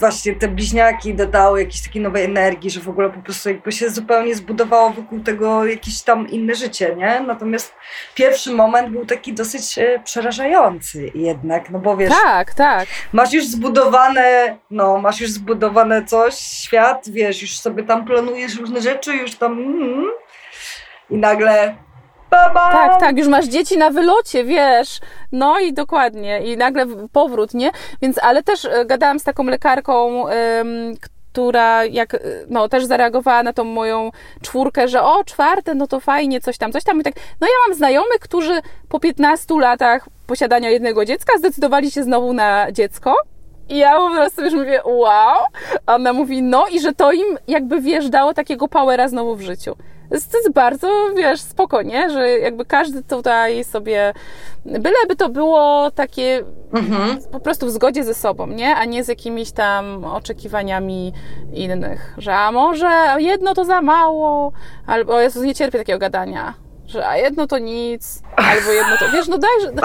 Właśnie te bliźniaki dodały jakiejś takiej nowej energii, że w ogóle po prostu jakby się zupełnie zbudowało wokół tego jakieś tam inne życie, nie? Natomiast pierwszy moment był taki dosyć przerażający jednak, no bo wiesz... Tak, tak. Masz już zbudowane, no, masz już zbudowane coś, świat, wiesz, już sobie tam planujesz różne rzeczy, już tam... Mm, i nagle... Baba! Tak, tak, już masz dzieci na wylocie, wiesz, no i dokładnie, i nagle powrót, nie? Więc, ale też gadałam z taką lekarką, ym, która jak, no, też zareagowała na tą moją czwórkę, że o, czwarte, no to fajnie, coś tam, coś tam i tak, no ja mam znajomych, którzy po piętnastu latach posiadania jednego dziecka zdecydowali się znowu na dziecko. I ja po prostu już mówię, wow, a ona mówi, no i że to im jakby, wiesz, dało takiego powera znowu w życiu. To jest, to jest bardzo, wiesz, spoko, nie? Że jakby każdy tutaj sobie, byleby to było takie mhm. po prostu w zgodzie ze sobą, nie? A nie z jakimiś tam oczekiwaniami innych, że a może jedno to za mało, albo ja nie cierpię takiego gadania. Że a jedno to nic, albo jedno to, wiesz, no dajże... No,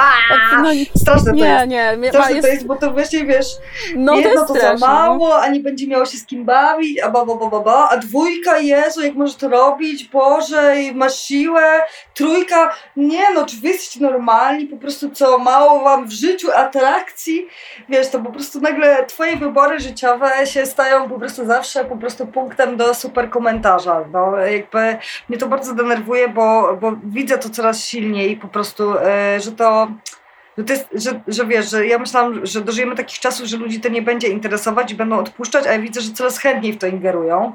straszne to nie, jest. Nie, nie, straszne jest, to jest, bo to właśnie, wiesz, no jedno to, jest to straszne, za mało, a nie będzie miało się z kim bawić, a ba, ba, ba, ba, ba, a dwójka, Jezu, jak możesz to robić, Boże, masz siłę, trójka, nie no, czy wy jesteście normalni, po prostu co, mało wam w życiu atrakcji, wiesz, to po prostu nagle twoje wybory życiowe się stają po prostu zawsze po prostu punktem do super komentarza, no jakby mnie to bardzo denerwuje, bo, bo widzę to coraz silniej po prostu, że to, że, to jest, że, że wiesz, że ja myślałam, że dożyjemy takich czasów, że ludzi to nie będzie interesować i będą odpuszczać, a ja widzę, że coraz chętniej w to ingerują.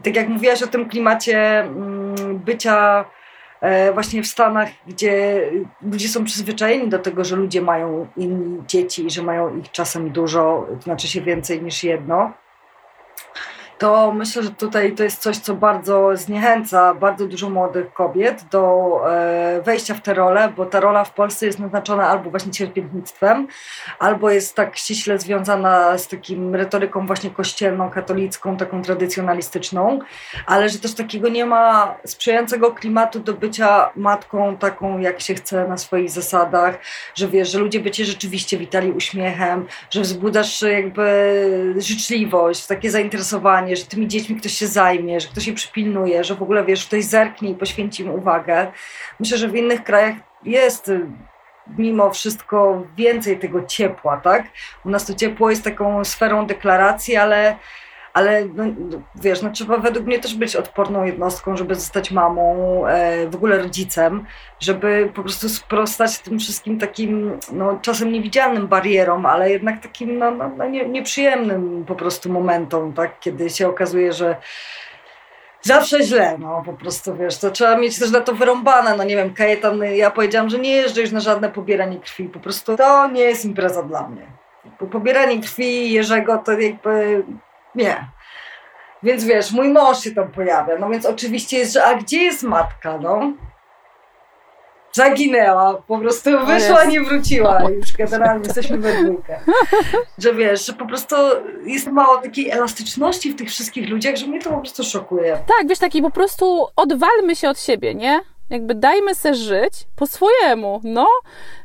I tak jak mówiłaś o tym klimacie bycia właśnie w Stanach, gdzie ludzie są przyzwyczajeni do tego, że ludzie mają inni dzieci i że mają ich czasem dużo, to znaczy się więcej niż jedno. To myślę, że tutaj to jest coś, co bardzo zniechęca bardzo dużo młodych kobiet do wejścia w tę rolę, bo ta rola w Polsce jest naznaczona albo właśnie cierpiętnictwem, albo jest tak ściśle związana z takim retoryką właśnie kościelną, katolicką, taką tradycjonalistyczną, ale że też takiego nie ma sprzyjającego klimatu do bycia matką taką, jak się chce, na swoich zasadach, że wiesz, że ludzie by cię rzeczywiście witali uśmiechem, że wzbudzasz jakby życzliwość, takie zainteresowanie, że tymi dziećmi ktoś się zajmie, że ktoś je przypilnuje, że w ogóle wiesz, ktoś zerknie i poświęci im uwagę. Myślę, że w innych krajach jest mimo wszystko więcej tego ciepła, tak? U nas to ciepło jest taką sferą deklaracji, ale, ale no, wiesz, no, trzeba według mnie też być odporną jednostką, żeby zostać mamą, e, w ogóle rodzicem, żeby po prostu sprostać tym wszystkim takim, no, czasem niewidzialnym barierom, ale jednak takim no, no, no, nie, nieprzyjemnym po prostu momentom, tak? Kiedy się okazuje, że zawsze źle, no po prostu wiesz, to trzeba mieć też na to wyrąbane, no nie wiem, Kajetan, ja powiedziałam, że nie jeżdżę już na żadne pobieranie krwi, po prostu to nie jest impreza dla mnie. Pobieranie krwi Jerzego to jakby nie. Więc wiesz, mój mąż się tam pojawia, no więc oczywiście jest, że a gdzie jest matka, no? Zaginęła, po prostu wyszła, nie wróciła, już generalnie jesteśmy we dwójkę. Że wiesz, że po prostu jest mało takiej elastyczności w tych wszystkich ludziach, że mnie to po prostu szokuje. Tak, wiesz, taki po prostu odwalmy się od siebie, nie? Jakby dajmy se żyć po swojemu, no,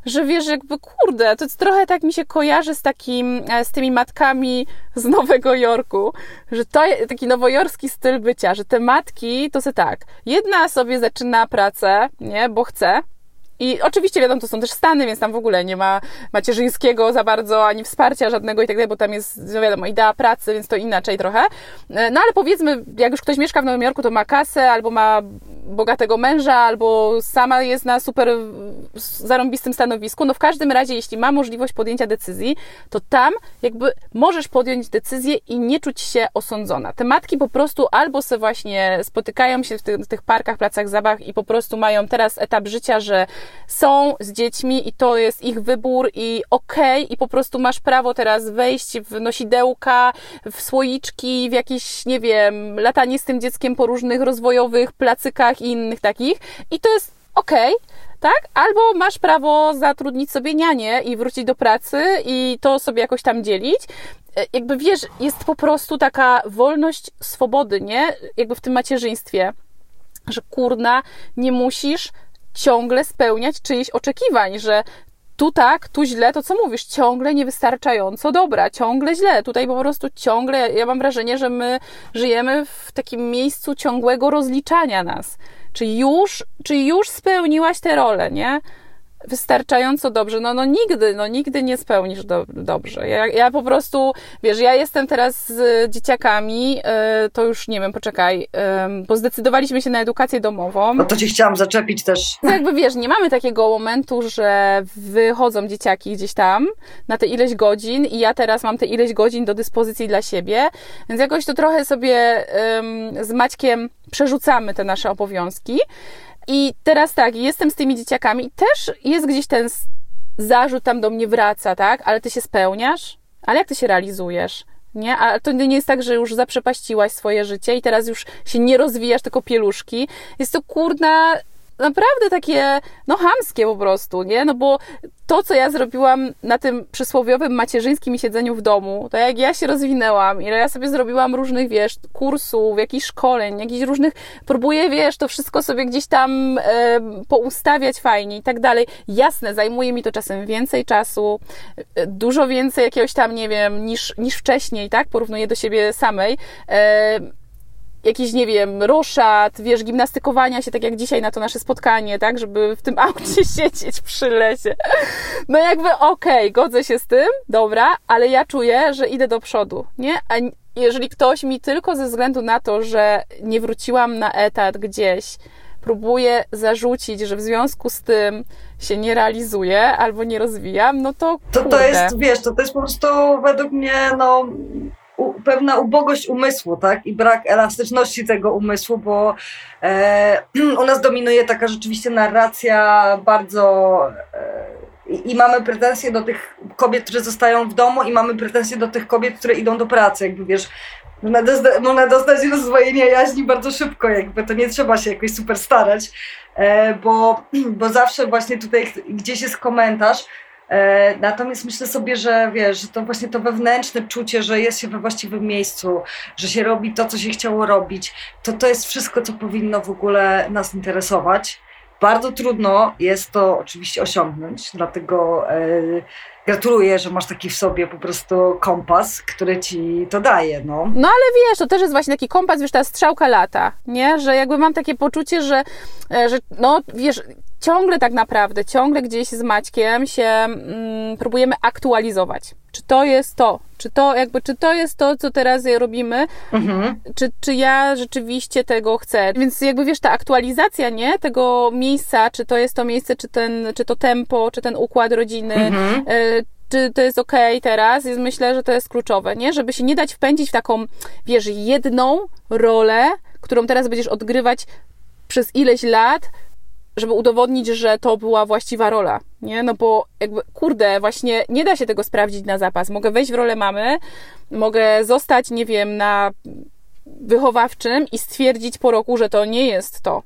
że wiesz, jakby kurde, to trochę tak mi się kojarzy z takim, z tymi matkami z Nowego Jorku, że to taki nowojorski styl bycia, że te matki to se tak, jedna sobie zaczyna pracę, nie, bo chce. I oczywiście wiadomo, to są też Stany, więc tam w ogóle nie ma macierzyńskiego za bardzo, ani wsparcia żadnego i tak dalej, bo tam jest, wiadomo, idea pracy, więc to inaczej trochę. No ale powiedzmy, jak już ktoś mieszka w Nowym Jorku, to ma kasę, albo ma bogatego męża, albo sama jest na super zarąbistym stanowisku. No w każdym razie, jeśli ma możliwość podjęcia decyzji, to tam jakby możesz podjąć decyzję i nie czuć się osądzona. Te matki po prostu albo se właśnie spotykają się w tych, w tych parkach, placach zabaw i po prostu mają teraz etap życia, że są z dziećmi i to jest ich wybór i okej, okay, i po prostu masz prawo teraz wejść w nosidełka, w słoiczki, w jakieś, nie wiem, latanie z tym dzieckiem po różnych rozwojowych placykach i innych takich i to jest okej, okay, tak? Albo masz prawo zatrudnić sobie nianię i wrócić do pracy i to sobie jakoś tam dzielić. Jakby wiesz, jest po prostu taka wolność swobody, nie? Jakby w tym macierzyństwie, że kurna, nie musisz ciągle spełniać czyichś oczekiwań, że tu tak, tu źle, to co mówisz, ciągle niewystarczająco dobra, ciągle źle, tutaj po prostu ciągle, ja mam wrażenie, że my żyjemy w takim miejscu ciągłego rozliczania nas, czy już, czy już spełniłaś tę rolę, nie? Wystarczająco dobrze, no, no nigdy, no nigdy nie spełnisz do, dobrze. Ja, ja po prostu, wiesz, ja jestem teraz z dzieciakami, yy, to już nie wiem, poczekaj, yy, bo zdecydowaliśmy się na edukację domową. No to cię chciałam zaczepić też. To jakby wiesz, nie mamy takiego momentu, że wychodzą dzieciaki gdzieś tam na te ileś godzin i ja teraz mam te ileś godzin do dyspozycji dla siebie, więc jakoś to trochę sobie yy, z Maćkiem przerzucamy te nasze obowiązki. I teraz tak, jestem z tymi dzieciakami i też jest gdzieś ten zarzut tam do mnie wraca, tak? Ale ty się spełniasz? Ale jak ty się realizujesz? Nie? A to nie jest tak, że już zaprzepaściłaś swoje życie i teraz już się nie rozwijasz, tylko pieluszki. Jest to kurna naprawdę takie, no chamskie po prostu, nie? No bo to, co ja zrobiłam na tym przysłowiowym macierzyńskim siedzeniu w domu, to jak ja się rozwinęłam, ile ja sobie zrobiłam różnych, wiesz, kursów, jakichś szkoleń, jakichś różnych, próbuję, wiesz, to wszystko sobie gdzieś tam e, poustawiać fajnie i tak dalej. Jasne, zajmuje mi to czasem więcej czasu, dużo więcej jakiegoś tam, nie wiem, niż, niż wcześniej, tak? Porównuję do siebie samej. E, jakiś, nie wiem, roszad, wiesz, gimnastykowania się, tak jak dzisiaj na to nasze spotkanie, tak, żeby w tym aucie siedzieć przy lesie. No jakby okej, okay, godzę się z tym, dobra, ale ja czuję, że idę do przodu, nie? A jeżeli ktoś mi tylko ze względu na to, że nie wróciłam na etat gdzieś, próbuje zarzucić, że w związku z tym się nie realizuję albo nie rozwijam, no to kurde. To, to jest, wiesz, to, to jest po prostu według mnie, no... U, pewna ubogość umysłu, tak? I brak elastyczności tego umysłu, bo e, u nas dominuje taka rzeczywiście narracja bardzo... E, i mamy pretensje do tych kobiet, które zostają w domu i mamy pretensje do tych kobiet, które idą do pracy, jakby wiesz... Można dostać, można dostać rozwojenie jaźni bardzo szybko, jakby to nie trzeba się jakoś super starać, e, bo, bo zawsze właśnie tutaj gdzieś jest komentarz. Natomiast myślę sobie, że wiesz, że to właśnie to wewnętrzne czucie, że jest się we właściwym miejscu, że się robi to, co się chciało robić, to to jest wszystko, co powinno w ogóle nas interesować. Bardzo trudno jest to oczywiście osiągnąć, dlatego yy, gratuluję, że masz taki w sobie po prostu kompas, który ci to daje, no. No ale wiesz, to też jest właśnie taki kompas, wiesz, ta strzałka lata, nie? Że jakby mam takie poczucie, że, że no wiesz, ciągle tak naprawdę, ciągle gdzieś z Maćkiem się mm, próbujemy aktualizować. Czy to jest to? Czy to, jakby, czy to jest to, co teraz robimy? Mhm. Czy, czy ja rzeczywiście tego chcę? Więc jakby wiesz, ta aktualizacja, nie? Tego miejsca, czy to jest to miejsce, czy, ten, czy to tempo, czy ten układ rodziny, mhm. y- czy to jest okej teraz, jest, myślę, że to jest kluczowe, nie? Żeby się nie dać wpędzić w taką, wiesz, jedną rolę, którą teraz będziesz odgrywać przez ileś lat, żeby udowodnić, że to była właściwa rola, nie? No bo jakby, kurde, właśnie nie da się tego sprawdzić na zapas. Mogę wejść w rolę mamy, mogę zostać, nie wiem, na wychowawczym i stwierdzić po roku, że to nie jest to.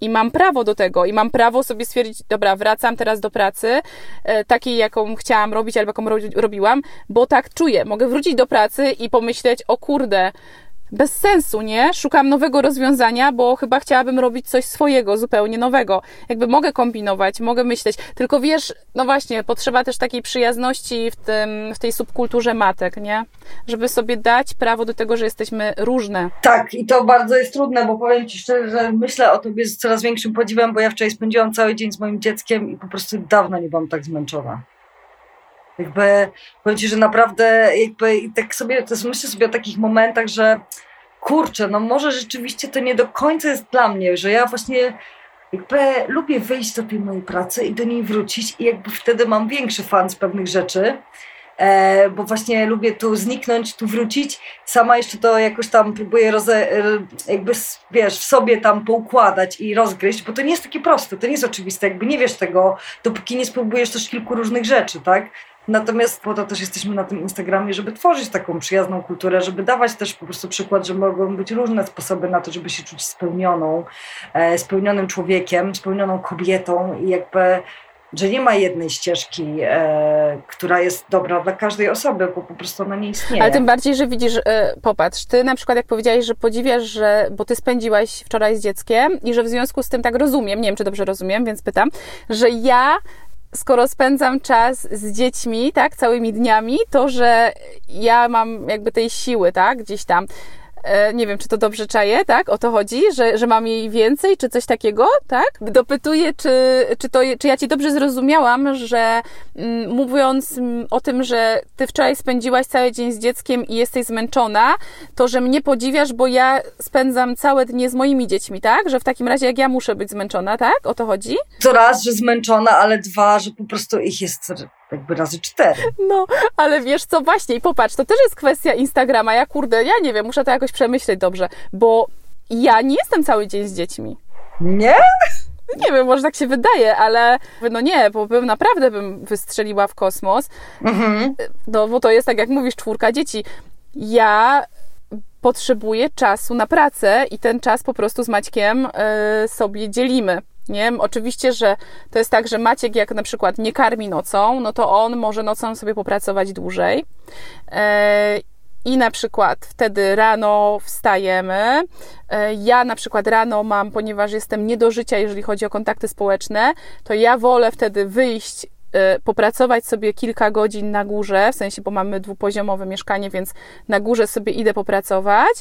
I mam prawo do tego. I mam prawo sobie stwierdzić, dobra, wracam teraz do pracy, e, takiej, jaką chciałam robić, albo jaką ro- robiłam, bo tak czuję. Mogę wrócić do pracy i pomyśleć, o kurde, bez sensu, nie? Szukam nowego rozwiązania, bo chyba chciałabym robić coś swojego, zupełnie nowego. Jakby mogę kombinować, mogę myśleć. Tylko wiesz, no właśnie, potrzeba też takiej przyjazności w tym, w tej subkulturze matek, nie? Żeby sobie dać prawo do tego, że jesteśmy różne. Tak, i to bardzo jest trudne, bo powiem ci szczerze, że myślę o tobie z coraz większym podziwem, bo ja wczoraj spędziłam cały dzień z moim dzieckiem i po prostu dawno nie byłam tak zmęczona. Jakby, powiem ci, że naprawdę jakby i tak sobie, to myślę sobie o takich momentach, że kurczę, no może rzeczywiście to nie do końca jest dla mnie, że ja właśnie jakby lubię wyjść do tej mojej pracy i do niej wrócić i jakby wtedy mam większy fan z pewnych rzeczy, e, bo właśnie lubię tu zniknąć, tu wrócić, sama jeszcze to jakoś tam próbuję roze, jakby wiesz, w sobie tam poukładać i rozgryźć, bo to nie jest takie proste, to nie jest oczywiste, jakby nie wiesz tego, dopóki nie spróbujesz też kilku różnych rzeczy, tak? Natomiast po to też jesteśmy na tym Instagramie, żeby tworzyć taką przyjazną kulturę, żeby dawać też po prostu przykład, że mogą być różne sposoby na to, żeby się czuć spełnioną, e, spełnionym człowiekiem, spełnioną kobietą i jakby, że nie ma jednej ścieżki, e, która jest dobra dla każdej osoby, bo po prostu ona nie istnieje. Ale tym bardziej, że widzisz, y, popatrz, ty na przykład jak powiedziałaś, że podziwiasz, że, bo ty spędziłaś wczoraj z dzieckiem i że w związku z tym tak rozumiem, nie wiem, czy dobrze rozumiem, więc pytam, że ja... skoro spędzam czas z dziećmi, tak, całymi dniami, to, że ja mam jakby tej siły, tak, gdzieś tam, e, nie wiem, czy to dobrze czaję, tak, o to chodzi, że, że mam jej więcej, czy coś takiego, tak? Dopytuję, czy, czy, to, czy ja Cię dobrze zrozumiałam, że m, mówiąc o tym, że Ty wczoraj spędziłaś cały dzień z dzieckiem i jesteś zmęczona, to, że mnie podziwiasz, bo ja spędzam całe dnie z moimi dziećmi, tak? Że w takim razie jak ja muszę być zmęczona, tak? O to chodzi? To raz, że zmęczona, ale dwa, że po prostu ich jest... jakby razy cztery. No, ale wiesz co, właśnie, i popatrz, to też jest kwestia Instagrama, ja kurde, ja nie wiem, muszę to jakoś przemyśleć dobrze, bo ja nie jestem cały dzień z dziećmi. Nie? Nie wiem, może tak się wydaje, ale no nie, bo bym naprawdę bym wystrzeliła w kosmos, mhm. No bo to jest tak, jak mówisz, czwórka dzieci. Ja potrzebuję czasu na pracę i ten czas po prostu z Maćkiem y, sobie dzielimy. Nie? Oczywiście, że to jest tak, że Maciek jak na przykład nie karmi nocą, no to on może nocą sobie popracować dłużej yy, i na przykład wtedy rano wstajemy. Yy, ja na przykład rano mam, ponieważ jestem nie do życia, jeżeli chodzi o kontakty społeczne, to ja wolę wtedy wyjść, yy, popracować sobie kilka godzin na górze, w sensie, bo mamy dwupoziomowe mieszkanie, więc na górze sobie idę popracować.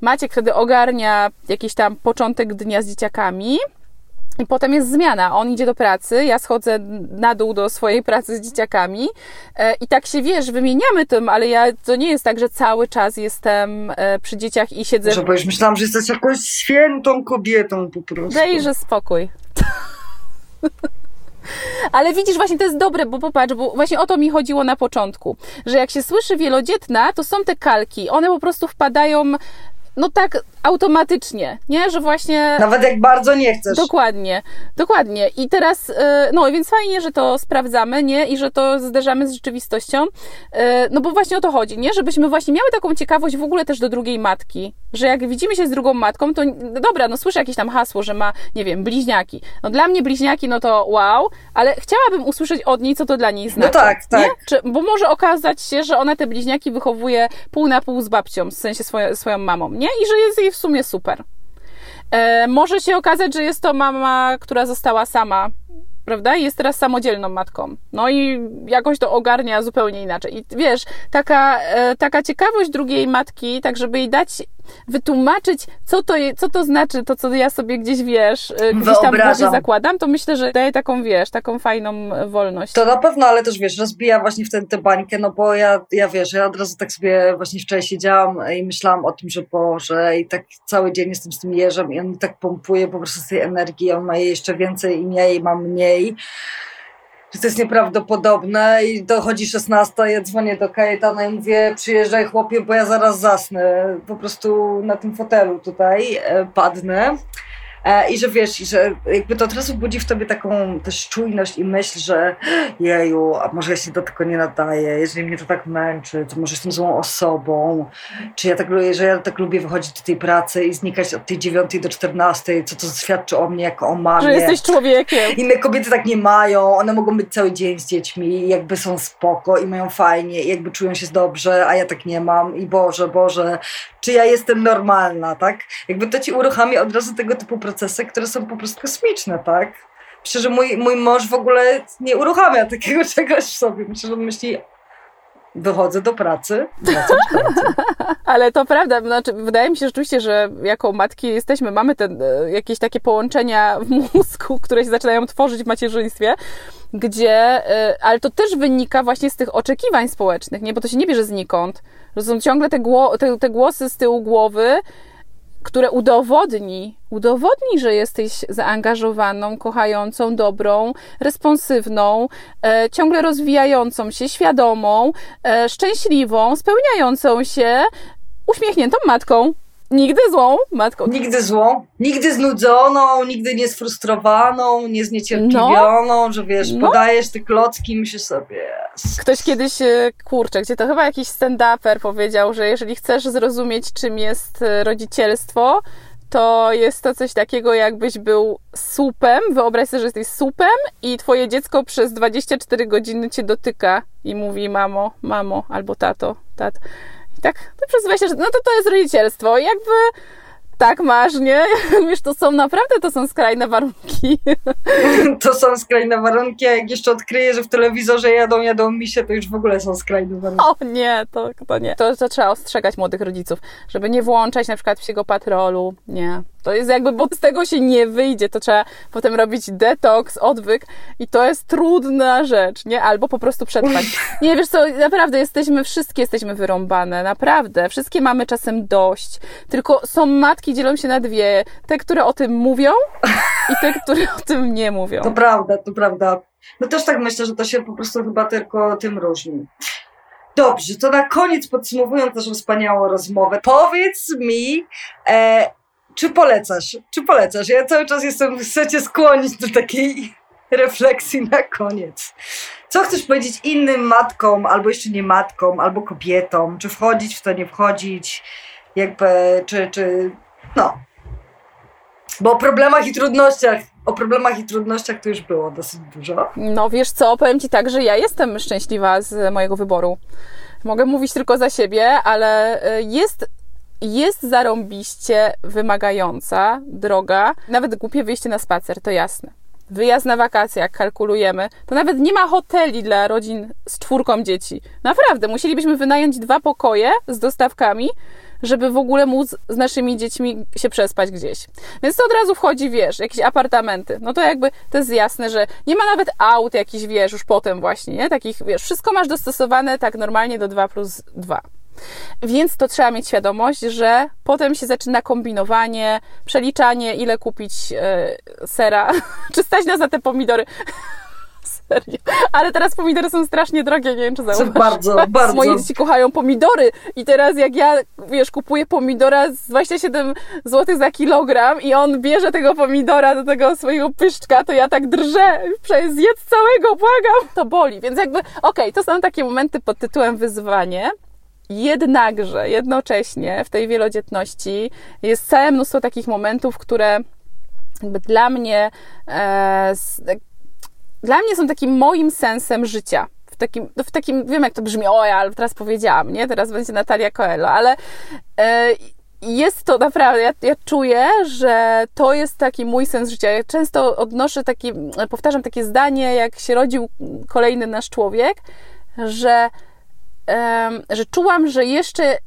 Maciek wtedy ogarnia jakiś tam początek dnia z dzieciakami. I potem jest zmiana, on idzie do pracy, ja schodzę na dół do swojej pracy z dzieciakami i tak się, wiesz, wymieniamy tym, ale ja, to nie jest tak, że cały czas jestem przy dzieciach i siedzę... Boże, bo już myślałam, że jesteś jakąś świętą kobietą po prostu. Dejże spokój. Ale widzisz, właśnie to jest dobre, bo popatrz, bo właśnie o to mi chodziło na początku, że jak się słyszy wielodzietna, to są te kalki, one po prostu wpadają... No tak automatycznie, nie? Że właśnie... Nawet jak bardzo nie chcesz. Dokładnie, dokładnie. I teraz, no więc fajnie, że to sprawdzamy, nie? I że to zderzamy z rzeczywistością. No bo właśnie o to chodzi, nie? Żebyśmy właśnie miały taką ciekawość w ogóle też do drugiej matki. Że jak widzimy się z drugą matką, to dobra, no słyszę jakieś tam hasło, że ma, nie wiem, bliźniaki. No dla mnie bliźniaki, no to wow, ale chciałabym usłyszeć od niej, co to dla niej znaczy. No tak, tak. Nie? Czy, bo może okazać się, że ona te bliźniaki wychowuje pół na pół z babcią, w sensie swoją, swoją mamą, nie? I że jest jej w sumie super. E, może się okazać, że jest to mama, która została sama, prawda? I jest teraz samodzielną matką. No i jakoś to ogarnia zupełnie inaczej. I wiesz, taka, e, taka ciekawość drugiej matki, tak żeby jej dać, wytłumaczyć, co to, co to znaczy, to co ja sobie gdzieś, wiesz, gdzieś tam bardziej zakładam, to myślę, że daje taką, wiesz, taką fajną wolność. To na pewno, ale też, wiesz, rozbija właśnie wtedy tę bańkę, no bo ja, ja wiesz, ja od razu tak sobie właśnie wczoraj siedziałam i myślałam o tym, że Boże, i tak cały dzień jestem z tym jeżem i on mi tak pompuje po prostu z tej energii, on ma jej jeszcze więcej i ja jej mam mniej. To jest nieprawdopodobne i dochodzi szesnasta, ja dzwonię do Kajetana i mówię, przyjeżdżaj chłopie, bo ja zaraz zasnę, po prostu na tym fotelu tutaj padnę. I że wiesz, i że jakby to od razu budzi w tobie taką też czujność i myśl, że jeju, a może ja się do tego nie nadaję, jeżeli mnie to tak męczy, to może jestem złą osobą, czy ja tak, że ja tak lubię wychodzić do tej pracy i znikać od tej dziewiątej do czternastej, co to świadczy o mnie jako o mamie. Że jesteś człowiekiem. Inne kobiety tak nie mają, one mogą być cały dzień z dziećmi, jakby są spoko i mają fajnie, i jakby czują się dobrze, a ja tak nie mam i Boże, Boże, czy ja jestem normalna, tak? Jakby to ci uruchamia od razu tego typu pracę, procesy, które są po prostu kosmiczne, tak? Myślę, że mój, mój mąż w ogóle nie uruchamia takiego czegoś w sobie. Myślę, że on myśli, dochodzę do pracy, wracam do pracy. Ale to prawda, znaczy, wydaje mi się rzeczywiście, że jako matki jesteśmy, mamy te, jakieś takie połączenia w mózgu, które się zaczynają tworzyć w macierzyństwie, gdzie, ale to też wynika właśnie z tych oczekiwań społecznych, nie? Bo to się nie bierze znikąd. To są ciągle te, gło, te, te głosy z tyłu głowy, które udowodni, udowodni, że jesteś zaangażowaną, kochającą, dobrą, responsywną, e, ciągle rozwijającą się, świadomą, e, szczęśliwą, spełniającą się, uśmiechniętą matką. Nigdy złą matką. Nigdy złą, nigdy znudzoną, nigdy niesfrustrowaną, niezniecierpliwioną, no, że wiesz, no. Podajesz te klocki i myślisz sobie... Yes. Ktoś kiedyś, kurczę, gdzie to chyba jakiś stand-uper powiedział, że jeżeli chcesz zrozumieć, czym jest rodzicielstwo, to jest to coś takiego, jakbyś był słupem, wyobraź sobie, że jesteś słupem i twoje dziecko przez dwadzieścia cztery godziny cię dotyka i mówi mamo, mamo, albo tato, tat. I tak, to przez właśnie, że no to to jest rodzicielstwo. I jakby tak masz, nie? Wiesz, to są naprawdę, to są skrajne warunki. To są skrajne warunki, a jak jeszcze odkryję, że w telewizorze jadą, jadą misie, to już w ogóle są skrajne warunki. O nie, to, to nie. To, to trzeba ostrzegać młodych rodziców, żeby nie włączać na przykład psiego patrolu, nie. To jest jakby, bo z tego się nie wyjdzie, to trzeba potem robić detoks, odwyk i to jest trudna rzecz, nie? Albo po prostu przetrwać. Nie, wiesz co, naprawdę jesteśmy, wszystkie jesteśmy wyrąbane, naprawdę. Wszystkie mamy czasem dość, tylko są matki, dzielą się na dwie. Te, które o tym mówią i te, które o tym nie mówią. To prawda, to prawda. No też tak myślę, że to się po prostu chyba tylko tym różni. Dobrze, to na koniec podsumowując naszą wspaniałą rozmowę, powiedz mi... E, Czy polecasz? Czy polecasz? Ja cały czas jestem, chcę cię skłonić do takiej refleksji na koniec. Co chcesz powiedzieć innym matkom, albo jeszcze nie matkom, albo kobietom? Czy wchodzić w to, nie wchodzić? Jakby, czy, czy, no. Bo o problemach i trudnościach, o problemach i trudnościach to już było dosyć dużo. No wiesz co, powiem ci tak, że ja jestem szczęśliwa z mojego wyboru. Mogę mówić tylko za siebie, ale jest... Jest zarąbiście wymagająca droga, nawet głupie wyjście na spacer, to jasne. Wyjazd na wakacje, jak kalkulujemy, to nawet nie ma hoteli dla rodzin z czwórką dzieci. Naprawdę, musielibyśmy wynająć dwa pokoje z dostawkami, żeby w ogóle móc z naszymi dziećmi się przespać gdzieś. Więc to od razu wchodzi, wiesz, jakieś apartamenty. No to jakby, to jest jasne, że nie ma nawet aut jakichś, wiesz, już potem właśnie, nie? Takich, wiesz, wszystko masz dostosowane tak normalnie do dwa plus dwa. Więc to trzeba mieć świadomość, że potem się zaczyna kombinowanie, przeliczanie, ile kupić yy, sera, czy stać nas na te pomidory. Serio. Ale teraz pomidory są strasznie drogie, nie wiem, czy zauważysz. Bardzo, bardzo. Moje dzieci kochają pomidory i teraz jak ja, wiesz, kupuję pomidora z dwadzieścia siedem złotych za kilogram i on bierze tego pomidora do tego swojego pyszczka, to ja tak drżę, zjedz całego, błagam. To boli, więc jakby, okej, okay, to są takie momenty pod tytułem wyzwanie. Jednakże jednocześnie w tej wielodzietności jest całe mnóstwo takich momentów, które jakby dla mnie e, z, e, dla mnie są takim moim sensem życia. W takim, w takim wiem jak to brzmi, o ja, ale teraz powiedziałam, nie? Teraz będzie Natalia Coelho, ale e, jest to naprawdę, ja, ja czuję, że to jest taki mój sens życia. Ja często odnoszę taki, powtarzam takie zdanie, jak się rodził kolejny nasz człowiek, że, um, że czułam, że jeszcze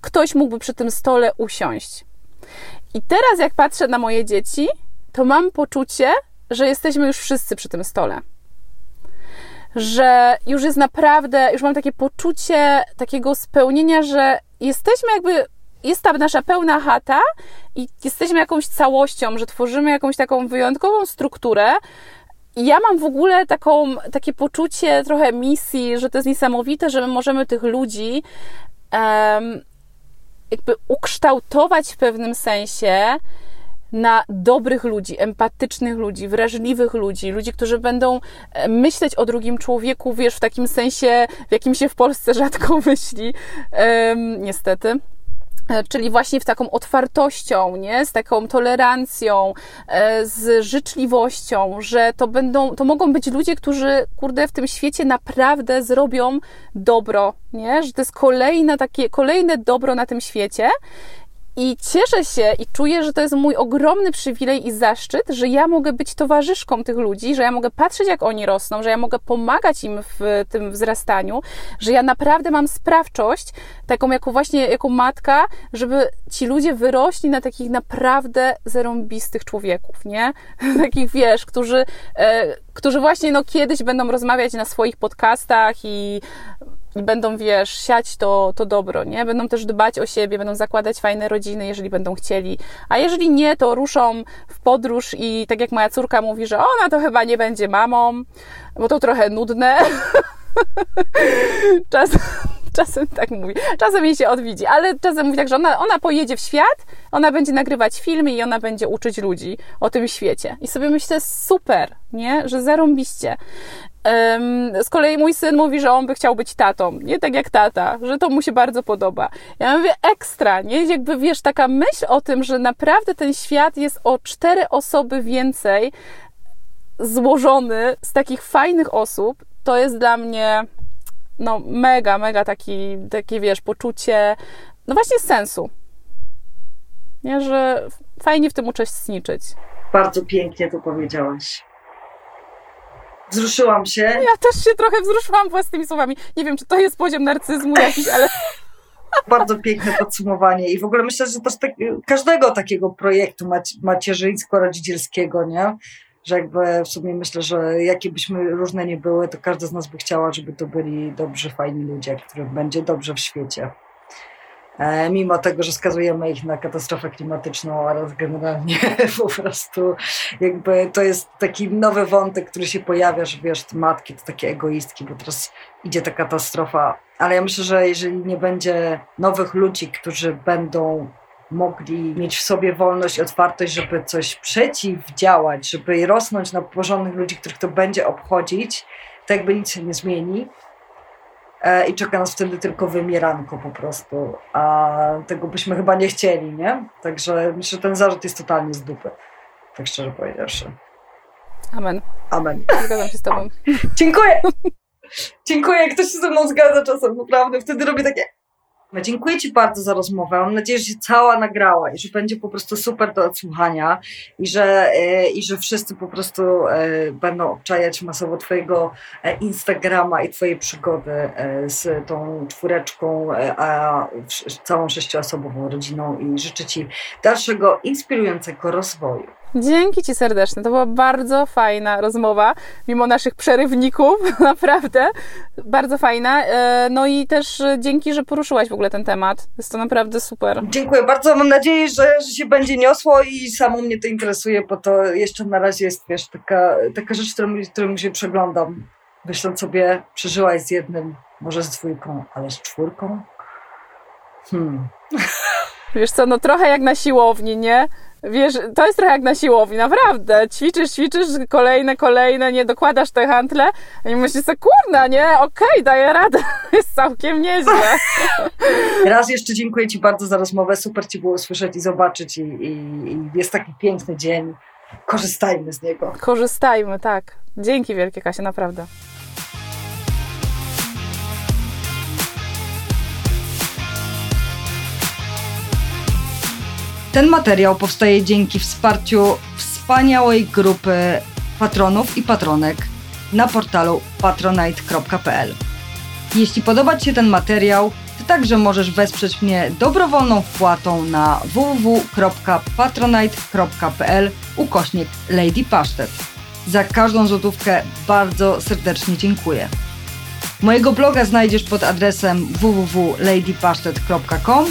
ktoś mógłby przy tym stole usiąść. I teraz jak patrzę na moje dzieci, to mam poczucie, że jesteśmy już wszyscy przy tym stole. Że już jest naprawdę, już mam takie poczucie takiego spełnienia, że jesteśmy jakby, jest ta nasza pełna chata i jesteśmy jakąś całością, że tworzymy jakąś taką wyjątkową strukturę. I ja mam w ogóle taką, takie poczucie trochę misji, że to jest niesamowite, że my możemy tych ludzi um, jakby ukształtować w pewnym sensie na dobrych ludzi, empatycznych ludzi, wrażliwych ludzi, ludzi, którzy będą myśleć o drugim człowieku, wiesz, w takim sensie, w jakim się w Polsce rzadko myśli, um, niestety. Czyli właśnie w taką otwartością, nie? Z taką tolerancją, z życzliwością, że to będą, to mogą być ludzie, którzy, kurde, w tym świecie naprawdę zrobią dobro, nie? Że to jest kolejne takie, kolejne dobro na tym świecie. I cieszę się i czuję, że to jest mój ogromny przywilej i zaszczyt, że ja mogę być towarzyszką tych ludzi, że ja mogę patrzeć, jak oni rosną, że ja mogę pomagać im w tym wzrastaniu, że ja naprawdę mam sprawczość, taką jako właśnie, jako matka, żeby ci ludzie wyrośli na takich naprawdę zarąbistych człowieków, nie? Takich, wiesz, którzy, e, którzy właśnie no, kiedyś będą rozmawiać na swoich podcastach i... I będą, wiesz, siać to, to dobro, nie? Będą też dbać o siebie, będą zakładać fajne rodziny, jeżeli będą chcieli. A jeżeli nie, to ruszą w podróż i tak jak moja córka mówi, że ona to chyba nie będzie mamą, bo to trochę nudne. Czasem, czasem tak mówi. Czasem jej się odwiedzi, ale czasem mówi tak, że ona, ona pojedzie w świat, ona będzie nagrywać filmy i ona będzie uczyć ludzi o tym świecie. I sobie myślę, super, nie? Że zarąbiście. Z kolei mój syn mówi, że on by chciał być tatą, nie tak jak tata, że to mu się bardzo podoba. Ja mówię, ekstra, nie? Jakby, wiesz, taka myśl o tym, że naprawdę ten świat jest o cztery osoby więcej złożony z takich fajnych osób, to jest dla mnie no mega, mega taki, takie, wiesz, poczucie no właśnie sensu. Nie, że fajnie w tym uczestniczyć. Bardzo pięknie to powiedziałaś. Wzruszyłam się. Ja też się trochę wzruszyłam własnymi słowami. Nie wiem, czy to jest poziom narcyzmu jakiś, ale... Bardzo piękne podsumowanie. I w ogóle myślę, że też tak, każdego takiego projektu macierzyńsko-rodzicielskiego, nie? Że jakby w sumie myślę, że jakie byśmy różne nie były, to każda z nas by chciała, żeby to byli dobrzy, fajni ludzie, którym będzie dobrze w świecie. E, mimo tego, że skazujemy ich na katastrofę klimatyczną oraz generalnie po prostu jakby to jest taki nowy wątek, który się pojawia, że wiesz, te matki to takie egoistki, bo teraz idzie ta katastrofa, ale ja myślę, że jeżeli nie będzie nowych ludzi, którzy będą mogli mieć w sobie wolność i otwartość, żeby coś przeciwdziałać, żeby rosnąć na porządnych ludzi, których to będzie obchodzić, to jakby nic się nie zmieni. I czeka nas wtedy tylko wymieranko po prostu, a tego byśmy chyba nie chcieli, nie? Także myślę, że ten zarzut jest totalnie z dupy, tak szczerze powiedziawszy. Amen. Amen. Zgadzam się z tobą. Dziękuję. Dziękuję, ktoś się ze mną zgadza czasem, naprawdę, wtedy robię takie... Dziękuję ci bardzo za rozmowę, mam nadzieję, że się cała nagrała i że będzie po prostu super do odsłuchania i że, i że wszyscy po prostu będą obczajać masowo twojego Instagrama i twoje przygody z tą czwóreczką, a całą sześcioosobową rodziną i życzę ci dalszego inspirującego rozwoju. Dzięki ci serdecznie, to była bardzo fajna rozmowa, mimo naszych przerywników, naprawdę, bardzo fajna, no i też dzięki, że poruszyłaś w ogóle ten temat, jest to naprawdę super. Dziękuję bardzo, mam nadzieję, że, że się będzie niosło i samo mnie to interesuje, bo to jeszcze na razie jest, wiesz, taka, taka rzecz, którą, którą się przeglądam, myśląc sobie, przeżyłaś z jednym, może z dwójką, ale z czwórką? Hmm... Wiesz co, no trochę jak na siłowni, nie? Wiesz, to jest trochę jak na siłowni, naprawdę. Ćwiczysz, ćwiczysz, kolejne, kolejne, nie? Dokładasz te hantle i myślisz sobie, kurna, nie? Okej, okay, daję radę. Jest całkiem nieźle. Raz jeszcze dziękuję ci bardzo za rozmowę. Super ci było słyszeć i zobaczyć i, i, i jest taki piękny dzień. Korzystajmy z niego. Korzystajmy, tak. Dzięki wielkie, Kasia, naprawdę. Ten materiał powstaje dzięki wsparciu wspaniałej grupy patronów i patronek na portalu patronite kropka p l. Jeśli podoba Ci się ten materiał, Ty także możesz wesprzeć mnie dobrowolną wpłatą na www kropka patronite kropka p l ukośnik Lady Pasztet. Za każdą złotówkę bardzo serdecznie dziękuję. Mojego bloga znajdziesz pod adresem www kropka lady pasztet kropka com,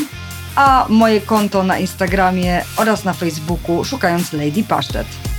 a moje konto na Instagramie oraz na Facebooku szukając Lady Pasztet.